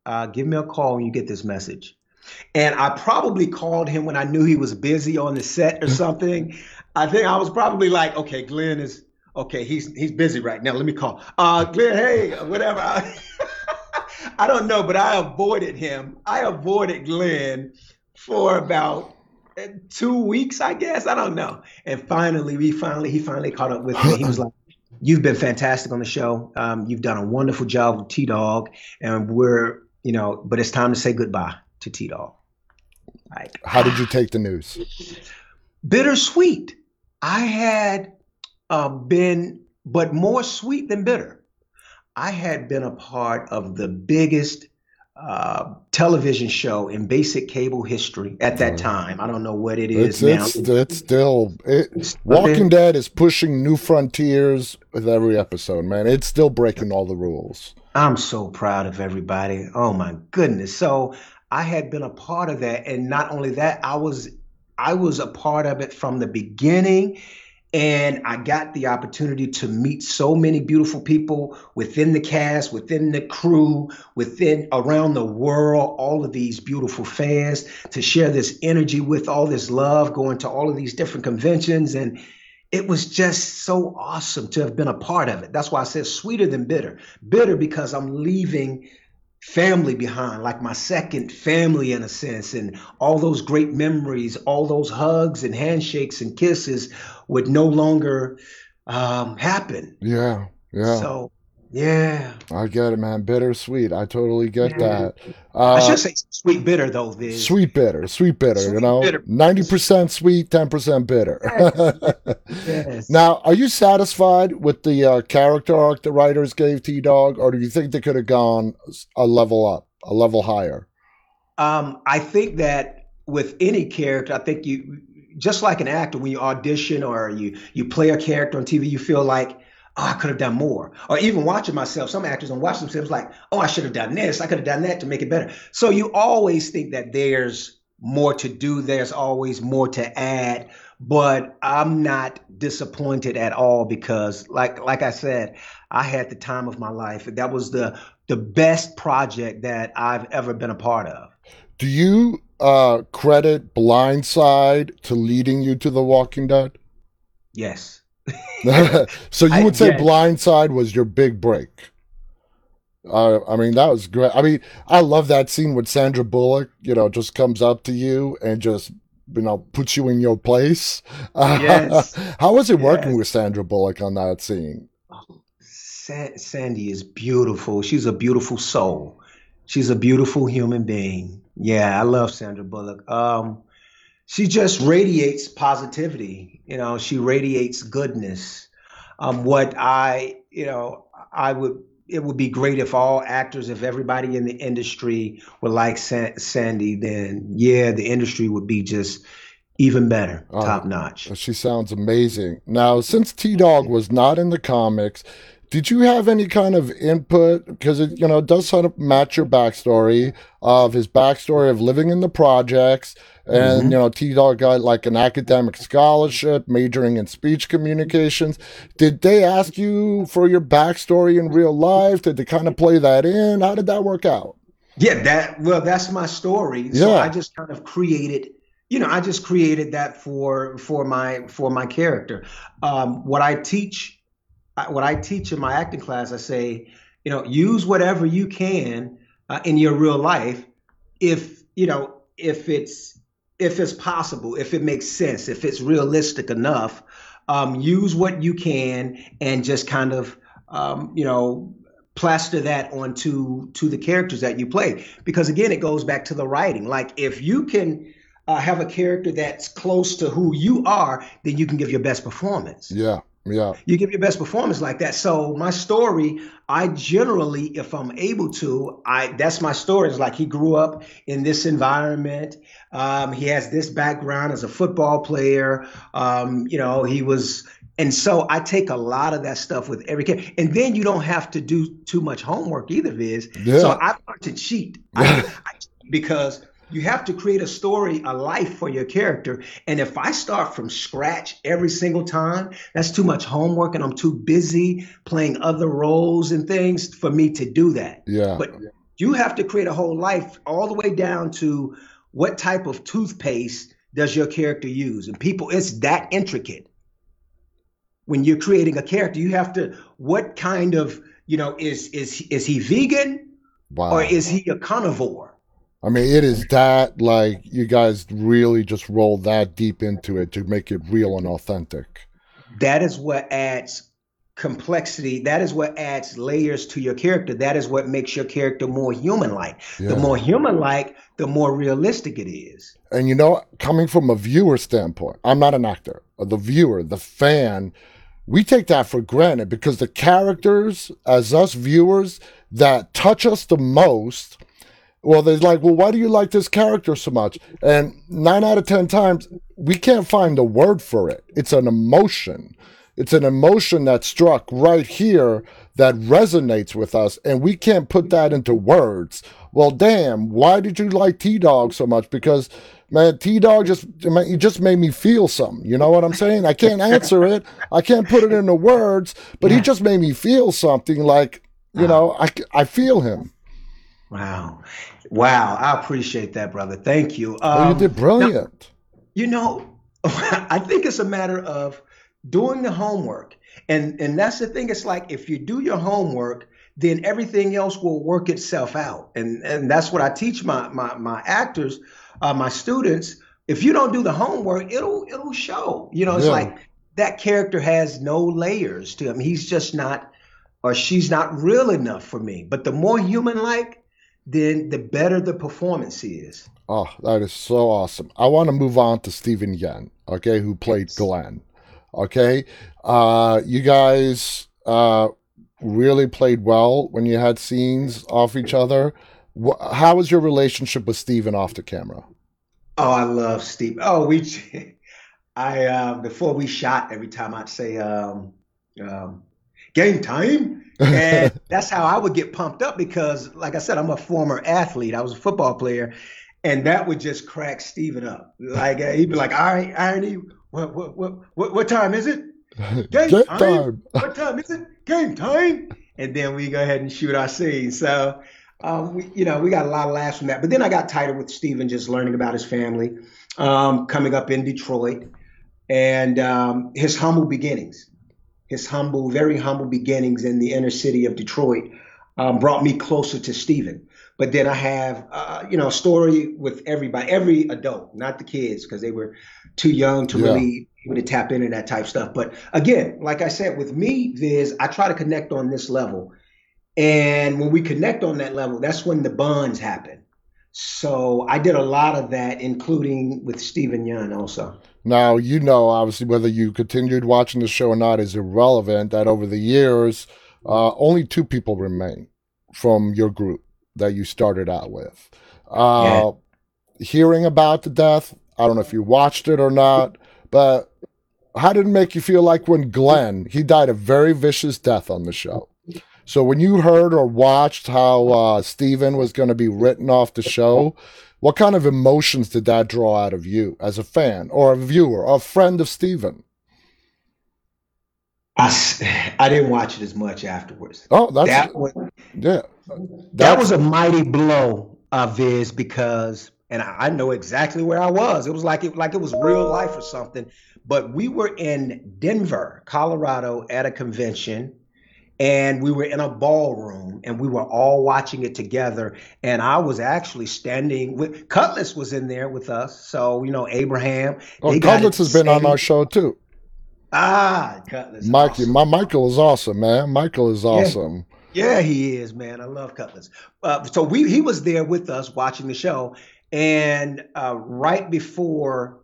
uh, give me a call when you get this message. And I probably called him when I knew he was busy on the set or something. I think I was probably like, okay, Glenn is, okay, he's he's busy right now. Let me call. Uh, Glenn, hey, whatever. I, I don't know, but I avoided him. I avoided Glenn for about two weeks, I guess. I don't know. And finally, we finally, he finally caught up with me. He was like, you've been fantastic on the show. Um, you've done a wonderful job with T-Dog. And we're, you know, but it's time to say goodbye to T-Dog. Like, how did you take the news? Bittersweet. I had uh, been, but more sweet than bitter. I had been a part of the biggest uh, television show in basic cable history at that time. I don't know what it is it's, now. It's, it's still, it, it's Walking Dead is pushing new frontiers with every episode, man. It's still breaking all the rules. I'm so proud of everybody. Oh my goodness. So I had been a part of that. And not only that, I was I was a part of it from the beginning, and I got the opportunity to meet so many beautiful people within the cast, within the crew, within around the world, all of these beautiful fans, to share this energy with, all this love, going to all of these different conventions. And it was just so awesome to have been a part of it. That's why I said sweeter than bitter. Bitter because I'm leaving family behind, like my second family in a sense, and all those great memories, all those hugs and handshakes and kisses would no longer um, happen. Yeah, yeah. So, yeah. I get it, man. Bittersweet. I totally get yeah. that. Uh, I should say sweet bitter, though, Viz. Sweet bitter, sweet bitter, sweet, you know. Bitter. ninety percent sweet, ten percent bitter. Yes. Yes. Now, are you satisfied with the uh, character arc the writers gave T-Dog, or do you think they could have gone a level up, a level higher? Um, I think that with any character, I think you, just like an actor, when you audition or you, you play a character on T V, you feel like, oh, I could have done more. Or even watching myself, some actors don't watch themselves like, oh, I should have done this. I could have done that to make it better. So you always think that there's more to do. There's always more to add. But I'm not disappointed at all because, like like I said, I had the time of my life. That was the, the best project that I've ever been a part of. Do you uh, credit Blind Side to leading you to The Walking Dead? Yes. So you would I, say yeah. Blind Side was your big break. Uh, I mean, that was great. I mean, I love that scene with Sandra Bullock, you know, just comes up to you and just you know, puts you in your place. Yes. How was it yes. working with Sandra Bullock on that scene? Sa- Sandy is beautiful. She's a beautiful soul. She's a beautiful human being. Yeah, I love Sandra Bullock. Um, she just radiates positivity. You know, she radiates goodness. Um, what I, you know, I would, it would be great if all actors, if everybody in the industry were like Sa- Sandy, then yeah, the industry would be just even better, oh, top notch. She sounds amazing. Now, since T-Dog was not in the comics, did you have any kind of input? Because it, you know, it does sort of match your backstory of his backstory of living in the projects. And, mm-hmm. you know, T-Dog got like an academic scholarship, majoring in speech communications. Did they ask you for your backstory in real life? Did they kind of play that in? How did that work out? Yeah, that well, that's my story. Yeah. So I just kind of created, you know, I just created that for for my for my character. Um, what I teach. What I teach in my acting class, I say, you know, use whatever you can uh, in your real life, if you know, if it's if it's possible, if it makes sense, if it's realistic enough. Um, use what you can and just kind of, um, you know, plaster that onto to the characters that you play. Because again, it goes back to the writing. Like if you can uh, have a character that's close to who you are, then you can give your best performance. Yeah. Yeah, you give your best performance like that. So my story, I generally, if I'm able to, I that's my story. It's like he grew up in this environment. Um, he has this background as a football player. Um, you know, he was, and so I take a lot of that stuff with every kid. And then you don't have to do too much homework either, Viz. Yeah. So I learned to cheat I, I, because. You have to create a story, a life for your character. And if I start from scratch every single time, that's too much homework and I'm too busy playing other roles and things for me to do that. Yeah. But you have to create a whole life all the way down to what type of toothpaste does your character use? And people, it's that intricate. When you're creating a character, you have to, what kind of, you know, is is is he vegan? Wow. Or is he a carnivore? I mean, it is that, like, you guys really just roll that deep into it to make it real and authentic. That is what adds complexity. That is what adds layers to your character. That is what makes your character more human-like. Yeah. The more human-like, the more realistic it is. And, you know, coming from a viewer standpoint, I'm not an actor. The viewer, the fan, we take that for granted because the characters, as us viewers, that touch us the most... Well, they're like, well, why do you like this character so much? And nine out of ten times, we can't find a word for it. It's an emotion. It's an emotion that struck right here that resonates with us, and we can't put that into words. Well, damn, why did you like T-Dog so much? Because, man, T-Dog just, it just made me feel something. You know what I'm saying? I can't answer it. I can't put it into words, but yeah. He just made me feel something like, you know, I, I feel him. Wow. Wow. I appreciate that, brother. Thank you. Um, oh, you did brilliant. Now, you know, I think it's a matter of doing the homework. And and that's the thing. It's like if you do your homework, then everything else will work itself out. And and that's what I teach my my, my actors, uh, my students. If you don't do the homework, it'll it'll show. You know, it's yeah. like that character has no layers to him. He's just not, or she's not real enough for me. But the more human-like, then the better the performance is. Oh, that is so awesome. I want to move on to Steven Yeun, okay, who played yes. Glenn, okay? Uh, you guys uh, really played well when you had scenes off each other. How was your relationship with Steven off the camera? Oh, I love Steve. Oh, we, I, uh, before we shot, every time I'd say, um, um, game time. And that's how I would get pumped up because, like I said, I'm a former athlete. I was a football player, and that would just crack Steven up. Like he'd be like, "All right, irony, what what what what, what time is it? Game, game time. time. What time is it? Game time." And then we go ahead and shoot our scene. So, um, we, you know, we got a lot of laughs from that. But then I got tighter with Steven, just learning about his family, um, coming up in Detroit, and um, his humble beginnings. His humble, very humble beginnings in the inner city of Detroit um, brought me closer to Steven. But then I have, uh, you know, a story with everybody, every adult, not the kids, because they were too young to yeah. really able to tap into that type stuff. But again, like I said, with me, Viz, I try to connect on this level. And when we connect on that level, that's when the bonds happen. So I did a lot of that, including with Steven Yeun also. Now, you know, obviously, whether you continued watching the show or not is irrelevant, that over the years, uh, only two people remain from your group that you started out with. Uh, yeah. Hearing about the death, I don't know if you watched it or not, but how did it make you feel like when Glenn, he died a very vicious death on the show? So when you heard or watched how uh, Steven was going to be written off the show, what kind of emotions did that draw out of you as a fan or a viewer or a friend of Steven? I, I didn't watch it as much afterwards. Oh, that's, that was, yeah. That, that was a mighty blow, uh, Viz, because, and I, I know exactly where I was. It was like it, like it was real life or something. But we were in Denver, Colorado at a convention. And we were in a ballroom and we were all watching it together. And I was actually standing with Cutlass was in there with us. So, you know, Abraham. Oh, Cutlass has been on our show, too. Ah, Cutlass. Mikey, awesome. My Michael is awesome, man. Michael is awesome. Yeah, yeah he is, man. I love Cutlass. Uh, so we he was there with us watching the show. And uh, right before,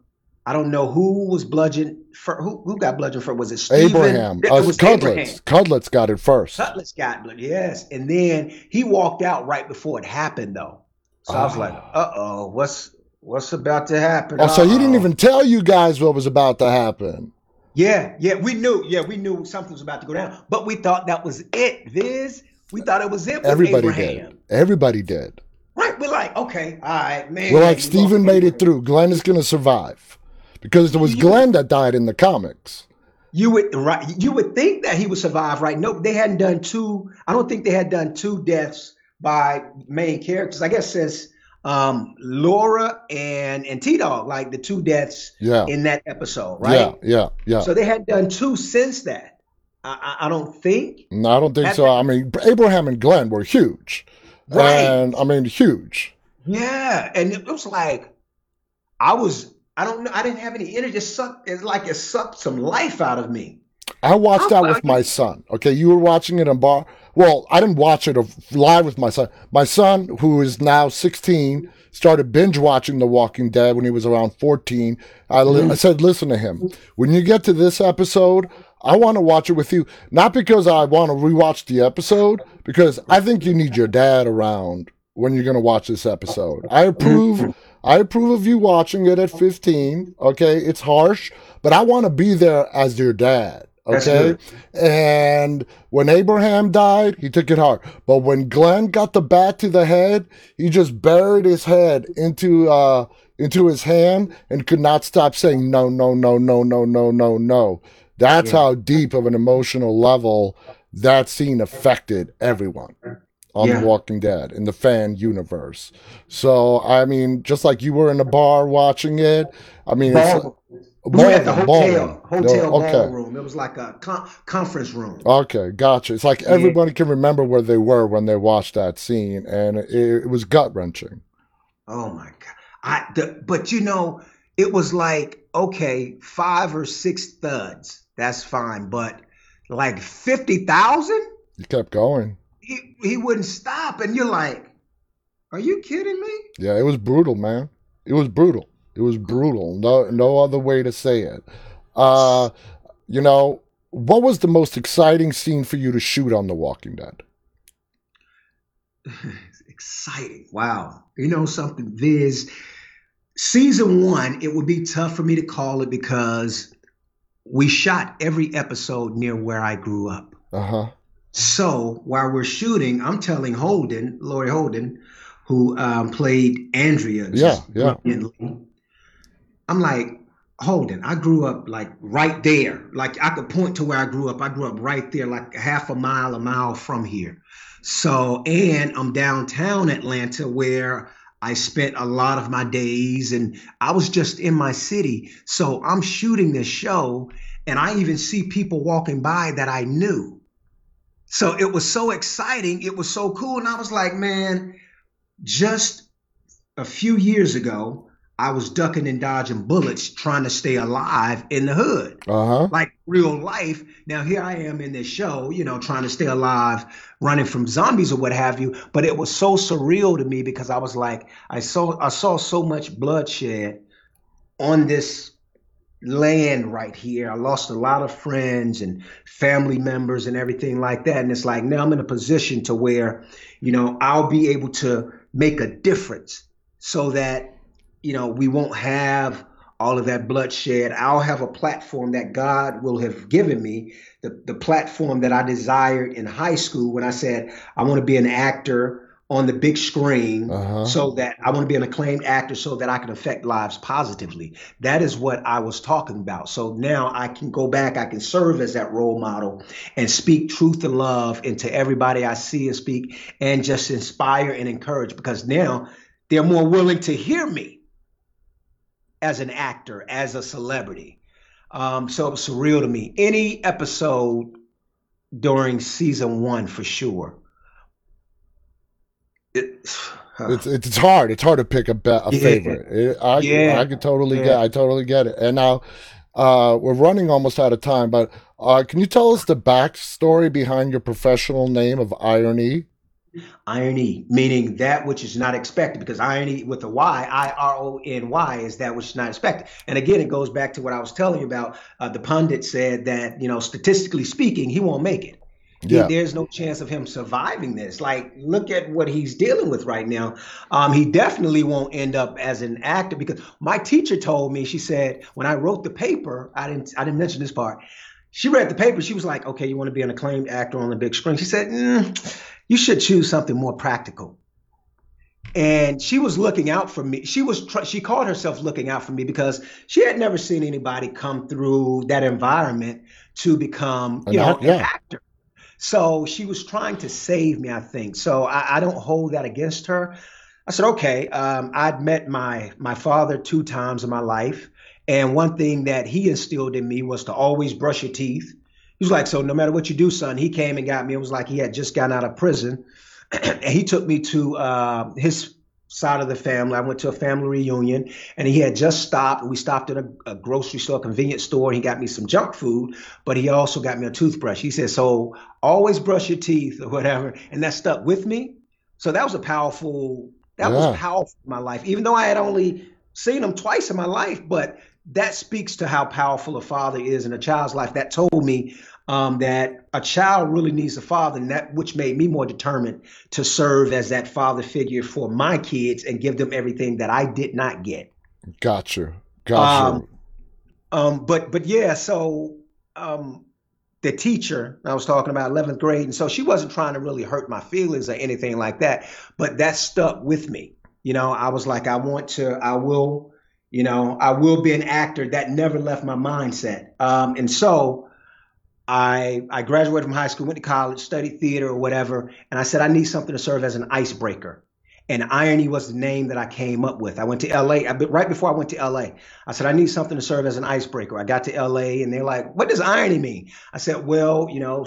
I don't know who was bludgeoned for, who, who got bludgeoned for? Was it Steven? Abraham. It was Cutlass. Cutlass got it first. Cutlass got bludgeoned, yes. And then he walked out right before it happened, though. So oh. I was like, uh-oh, what's what's about to happen? Oh, uh-oh. So he didn't even tell you guys what was about to happen. Yeah, yeah, we knew. Yeah, we knew something was about to go down. But we thought that was it, Viz. We thought it was it with Everybody Abraham. Did. Everybody did. Right, we're like, okay, all right, man. We're like, Steven made it through. Glenn is going to survive. Because it was you, Glenn that died in the comics. You would right. You would think that he would survive, right? No, they hadn't done two. I don't think they had done two deaths by main characters. I guess since um, Laura and and T-Dog, like the two deaths yeah. in that episode, right? Yeah, yeah, yeah. So they had done two since that. I, I, I don't think. No, I don't think At so. That, I mean, Abraham and Glenn were huge, right? And I mean, huge. Yeah, and it was like I was. I don't know. I didn't have any energy. It sucked, it's like it sucked some life out of me. I watched that with my son. Okay, you were watching it in bar. Well, I didn't watch it live with my son. My son, who is now sixteen, started binge watching The Walking Dead when he was around fourteen. I, li- I said, listen to him. When you get to this episode, I want to watch it with you. Not because I want to rewatch the episode, because I think you need your dad around when you're going to watch this episode. I approve. I approve of you watching it at fifteen, okay? It's harsh, but I want to be there as your dad, okay? And when Abraham died, he took it hard. But when Glenn got the bat to the head, he just buried his head into uh, into his hand and could not stop saying, no, no, no, no, no, no, no, no. That's yeah. how deep of an emotional level that scene affected everyone. On yeah. The Walking Dead, in the fan universe. So, I mean, just like you were in a bar watching it. I mean, ball, it's, we ball, were at the hotel, ball, hotel okay. ballroom. It was like a con- conference room. Okay, gotcha. It's like everybody yeah. can remember where they were when they watched that scene, and it, it was gut-wrenching. Oh, my God. I the, But, you know, it was like, okay, five or six thuds. That's fine. But, like, fifty thousand? You kept going. He, he wouldn't stop, and you're like, are you kidding me? Yeah, it was brutal, man. It was brutal. It was brutal. No no other way to say it. Uh, you know, what was the most exciting scene for you to shoot on The Walking Dead? Exciting. Wow. You know something, Viz? Season one, it would be tough for me to call it because we shot every episode near where I grew up. Uh-huh. So while we're shooting, I'm telling Holden, Laurie Holden, who um, played Andrea. Yeah, yeah. I'm like, Holden, I grew up like right there. Like I could point to where I grew up. I grew up right there, like half a mile, a mile from here. So, and I'm downtown Atlanta where I spent a lot of my days and I was just in my city. So I'm shooting this show and I even see people walking by that I knew. So it was so exciting. It was so cool. And I was like, man, just a few years ago, I was ducking and dodging bullets trying to stay alive in the hood. Uh-huh. Like real life. Now, here I am in this show, you know, trying to stay alive, running from zombies or what have you. But it was so surreal to me because I was like, I saw I saw so much bloodshed on this land right here. I lost a lot of friends and family members and everything like that. And it's like, now I'm in a position to where, you know, I'll be able to make a difference so that, you know, we won't have all of that bloodshed. I'll have a platform that God will have given me, the, the platform that I desired in high school when I said, I want to be an actor on the big screen. Uh-huh. So that I want to be an acclaimed actor so that I can affect lives positively. That is what I was talking about. So now I can go back, I can serve as that role model and speak truth and love into everybody I see and speak and just inspire and encourage, because now they're more willing to hear me as an actor, as a celebrity. Um, so it was surreal to me. Any episode during season one, for sure. It, uh, it's it's hard. It's hard to pick a, be- a yeah, favorite. It, I, yeah, I can totally yeah. get I totally get it. And now uh, we're running almost out of time, but uh, can you tell us the backstory behind your professional name of IronE? IronE, meaning that which is not expected, because IronE with a Y, I R O N Y, is that which is not expected. And again, it goes back to what I was telling you about. Uh, the pundit said that, you know, statistically speaking, he won't make it. Yeah. He, there's no chance of him surviving this. Like, look at what he's dealing with right now. Um, he definitely won't end up as an actor, because my teacher told me, she said, when I wrote the paper, I didn't, I didn't mention this part. She read the paper. She was like, okay, you want to be an acclaimed actor on the big screen? She said, mm, you should choose something more practical. And she was looking out for me. She was tr- she called herself looking out for me because she had never seen anybody come through that environment to become, you know, an actor. So she was trying to save me, I think. So I, I don't hold that against her. I said, okay, um, I'd met my my father two times in my life. And one thing that he instilled in me was to always brush your teeth. He was like, so no matter what you do, son. He came and got me. It was like he had just gotten out of prison. And he took me to uh, his side of the family. I went to a family reunion, and he had just stopped. We stopped at a, a grocery store, a convenience store. He got me some junk food, but he also got me a toothbrush. He said, so always brush your teeth or whatever. And that stuck with me. So that was a powerful, that yeah. was powerful in my life, even though I had only seen him twice in my life. But that speaks to how powerful a father is in a child's life. That told me um, that a child really needs a father, and that which made me more determined to serve as that father figure for my kids and give them everything that I did not get. Gotcha. Gotcha. Um, um, but, but yeah, so um, the teacher, I was talking about eleventh grade, and so she wasn't trying to really hurt my feelings or anything like that, but that stuck with me. You know, I was like, I want to, I will... You know, I will be an actor. That never left my mindset. Um, and so I I graduated from high school, went to college, studied theater or whatever. And I said, I need something to serve as an icebreaker. And IronE was the name that I came up with. I went to L A I, right before I went to L A. I said, I need something to serve as an icebreaker. I got to L A and they're like, what does IronE mean? I said, well, you know,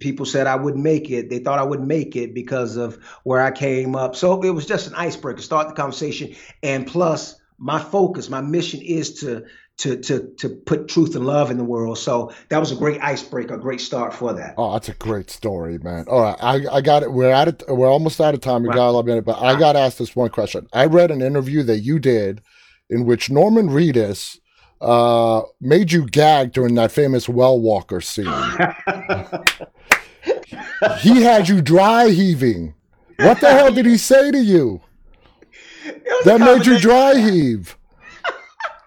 people said I wouldn't make it. They thought I wouldn't make it because of where I came up. So it was just an icebreaker, start the conversation. And plus, my focus, my mission is to to to to put truth and love in the world. So that was a great icebreaker, a great start for that. Oh, that's a great story, man. All right, I, I got it. We're at it. We're almost out of time. We wow. got a minute, but I got asked this one question. I read an interview that you did, in which Norman Reedus uh, made you gag during that famous well walker scene. He had you dry heaving. What the hell did he say to you? That made you dry heave.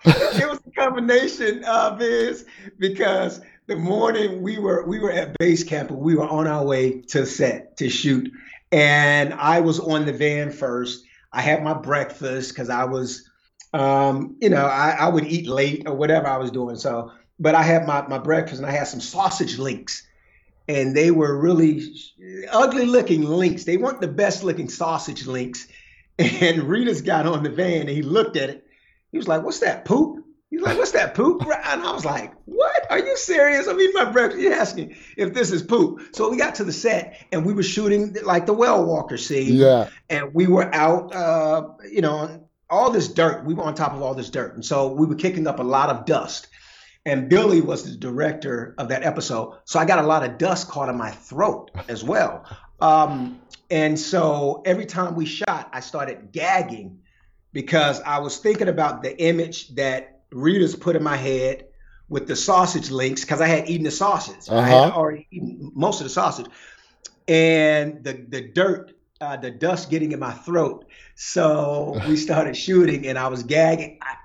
It was a combination of this, because the morning we were we were at base camp, and we were on our way to set to shoot, and I was on the van first. I had my breakfast because I was, um, you know, I, I would eat late or whatever I was doing. So, but I had my, my breakfast and I had some sausage links. And they were really ugly looking links. They weren't the best looking sausage links. And Rita's got on the van and he looked at it. He was like, what's that, poop? He's like, what's that, poop? And I was like, what? Are you serious? I'm eating my breakfast. You're asking if this is poop. So we got to the set and we were shooting like the Well Walker scene. Yeah. And we were out, uh, you know, all this dirt. We were on top of all this dirt. And so we were kicking up a lot of dust. And Billy was the director of that episode. So I got a lot of dust caught in my throat as well. Um, and so every time we shot, I started gagging because I was thinking about the image that Reedus put in my head with the sausage links, because I had eaten the sausage. Uh-huh. I had already eaten most of the sausage, and the the dirt, uh, the dust getting in my throat. So we started shooting, and I was gagging I,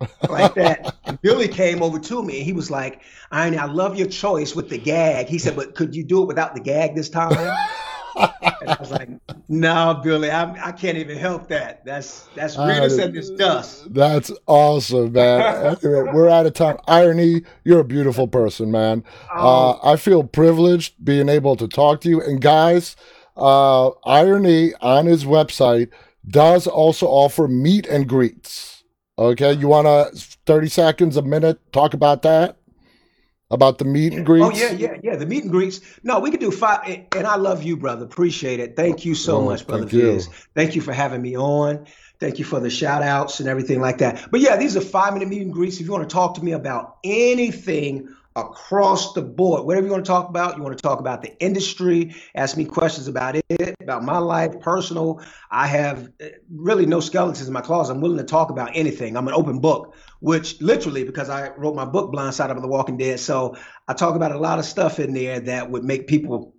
I, like that. And Billy came over to me, and he was like, "Irone, I love your choice with the gag." He said, "But could you do it without the gag this time?" And I was like, no, Billy, I, I can't even help that. That's that's Reedus and this dust. That's awesome, man. Anyway, we're out of time. IronE, you're a beautiful person, man. Oh. Uh, I feel privileged being able to talk to you. And guys, uh, IronE on his website does also offer meet and greets. Okay, you want to thirty seconds, a minute, talk about that? About the meet and greets? Oh, yeah, yeah, yeah. The meet and greets. No, we could do five. And, and I love you, brother. Appreciate it. Thank you so oh, much, brother Viz. Thank, thank you for having me on. Thank you for the shout outs and everything like that. But yeah, these are five minute meet and greets. If you want to talk to me about anything across the board, whatever you want to talk about, you want to talk about the industry, ask me questions about it, about my life, personal. I have really no skeletons in my closet. I'm willing to talk about anything. I'm an open book. Which literally, because I wrote my book, Blind Side of The Walking Dead. So I talk about a lot of stuff in there that would make people,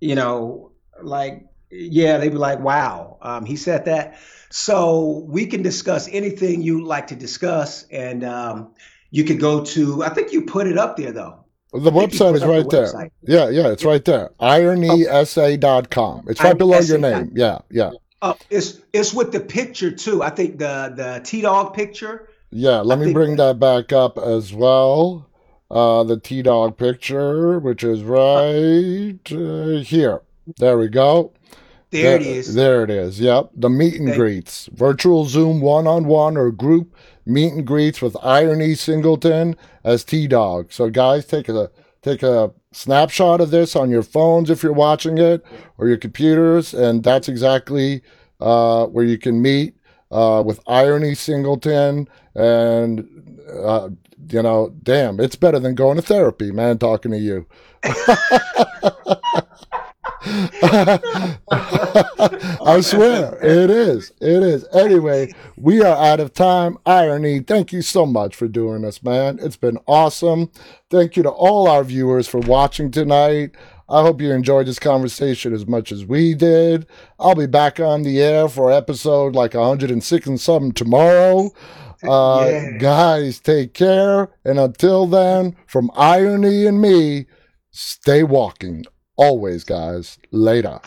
you know, like, yeah, they'd be like, wow, um, he said that. So we can discuss anything you like to discuss. And um, you could go to, I think you put it up there, though. The website is right the there. Website. Yeah, yeah, it's right there. irony s a dot com. It's right below your name. Yeah, yeah. Uh, it's it's with the picture, too. I think the, the T-Dog picture. Yeah, let I me bring that back up as well. Uh, the T-Dog picture, which is right uh, here. There we go. There that, it is. There it is, yep. The meet and Thank greets. You. Virtual Zoom one-on-one or group meet and greets with IronE Singleton as T-Dog. So, guys, take a, take a snapshot of this on your phones if you're watching it or your computers, and that's exactly uh, where you can meet. Uh, with IronE Singleton, and uh, you know, damn, it's better than going to therapy, man, talking to you. I swear, it is. It is. Anyway, we are out of time. IronE, thank you so much for doing this, man. It's been awesome. Thank you to all our viewers for watching tonight. I hope you enjoyed this conversation as much as we did. I'll be back on the air for episode like one hundred six and something tomorrow. Uh, yeah. Guys, take care. And until then, from IronE and me, stay walking. Always, guys. Later.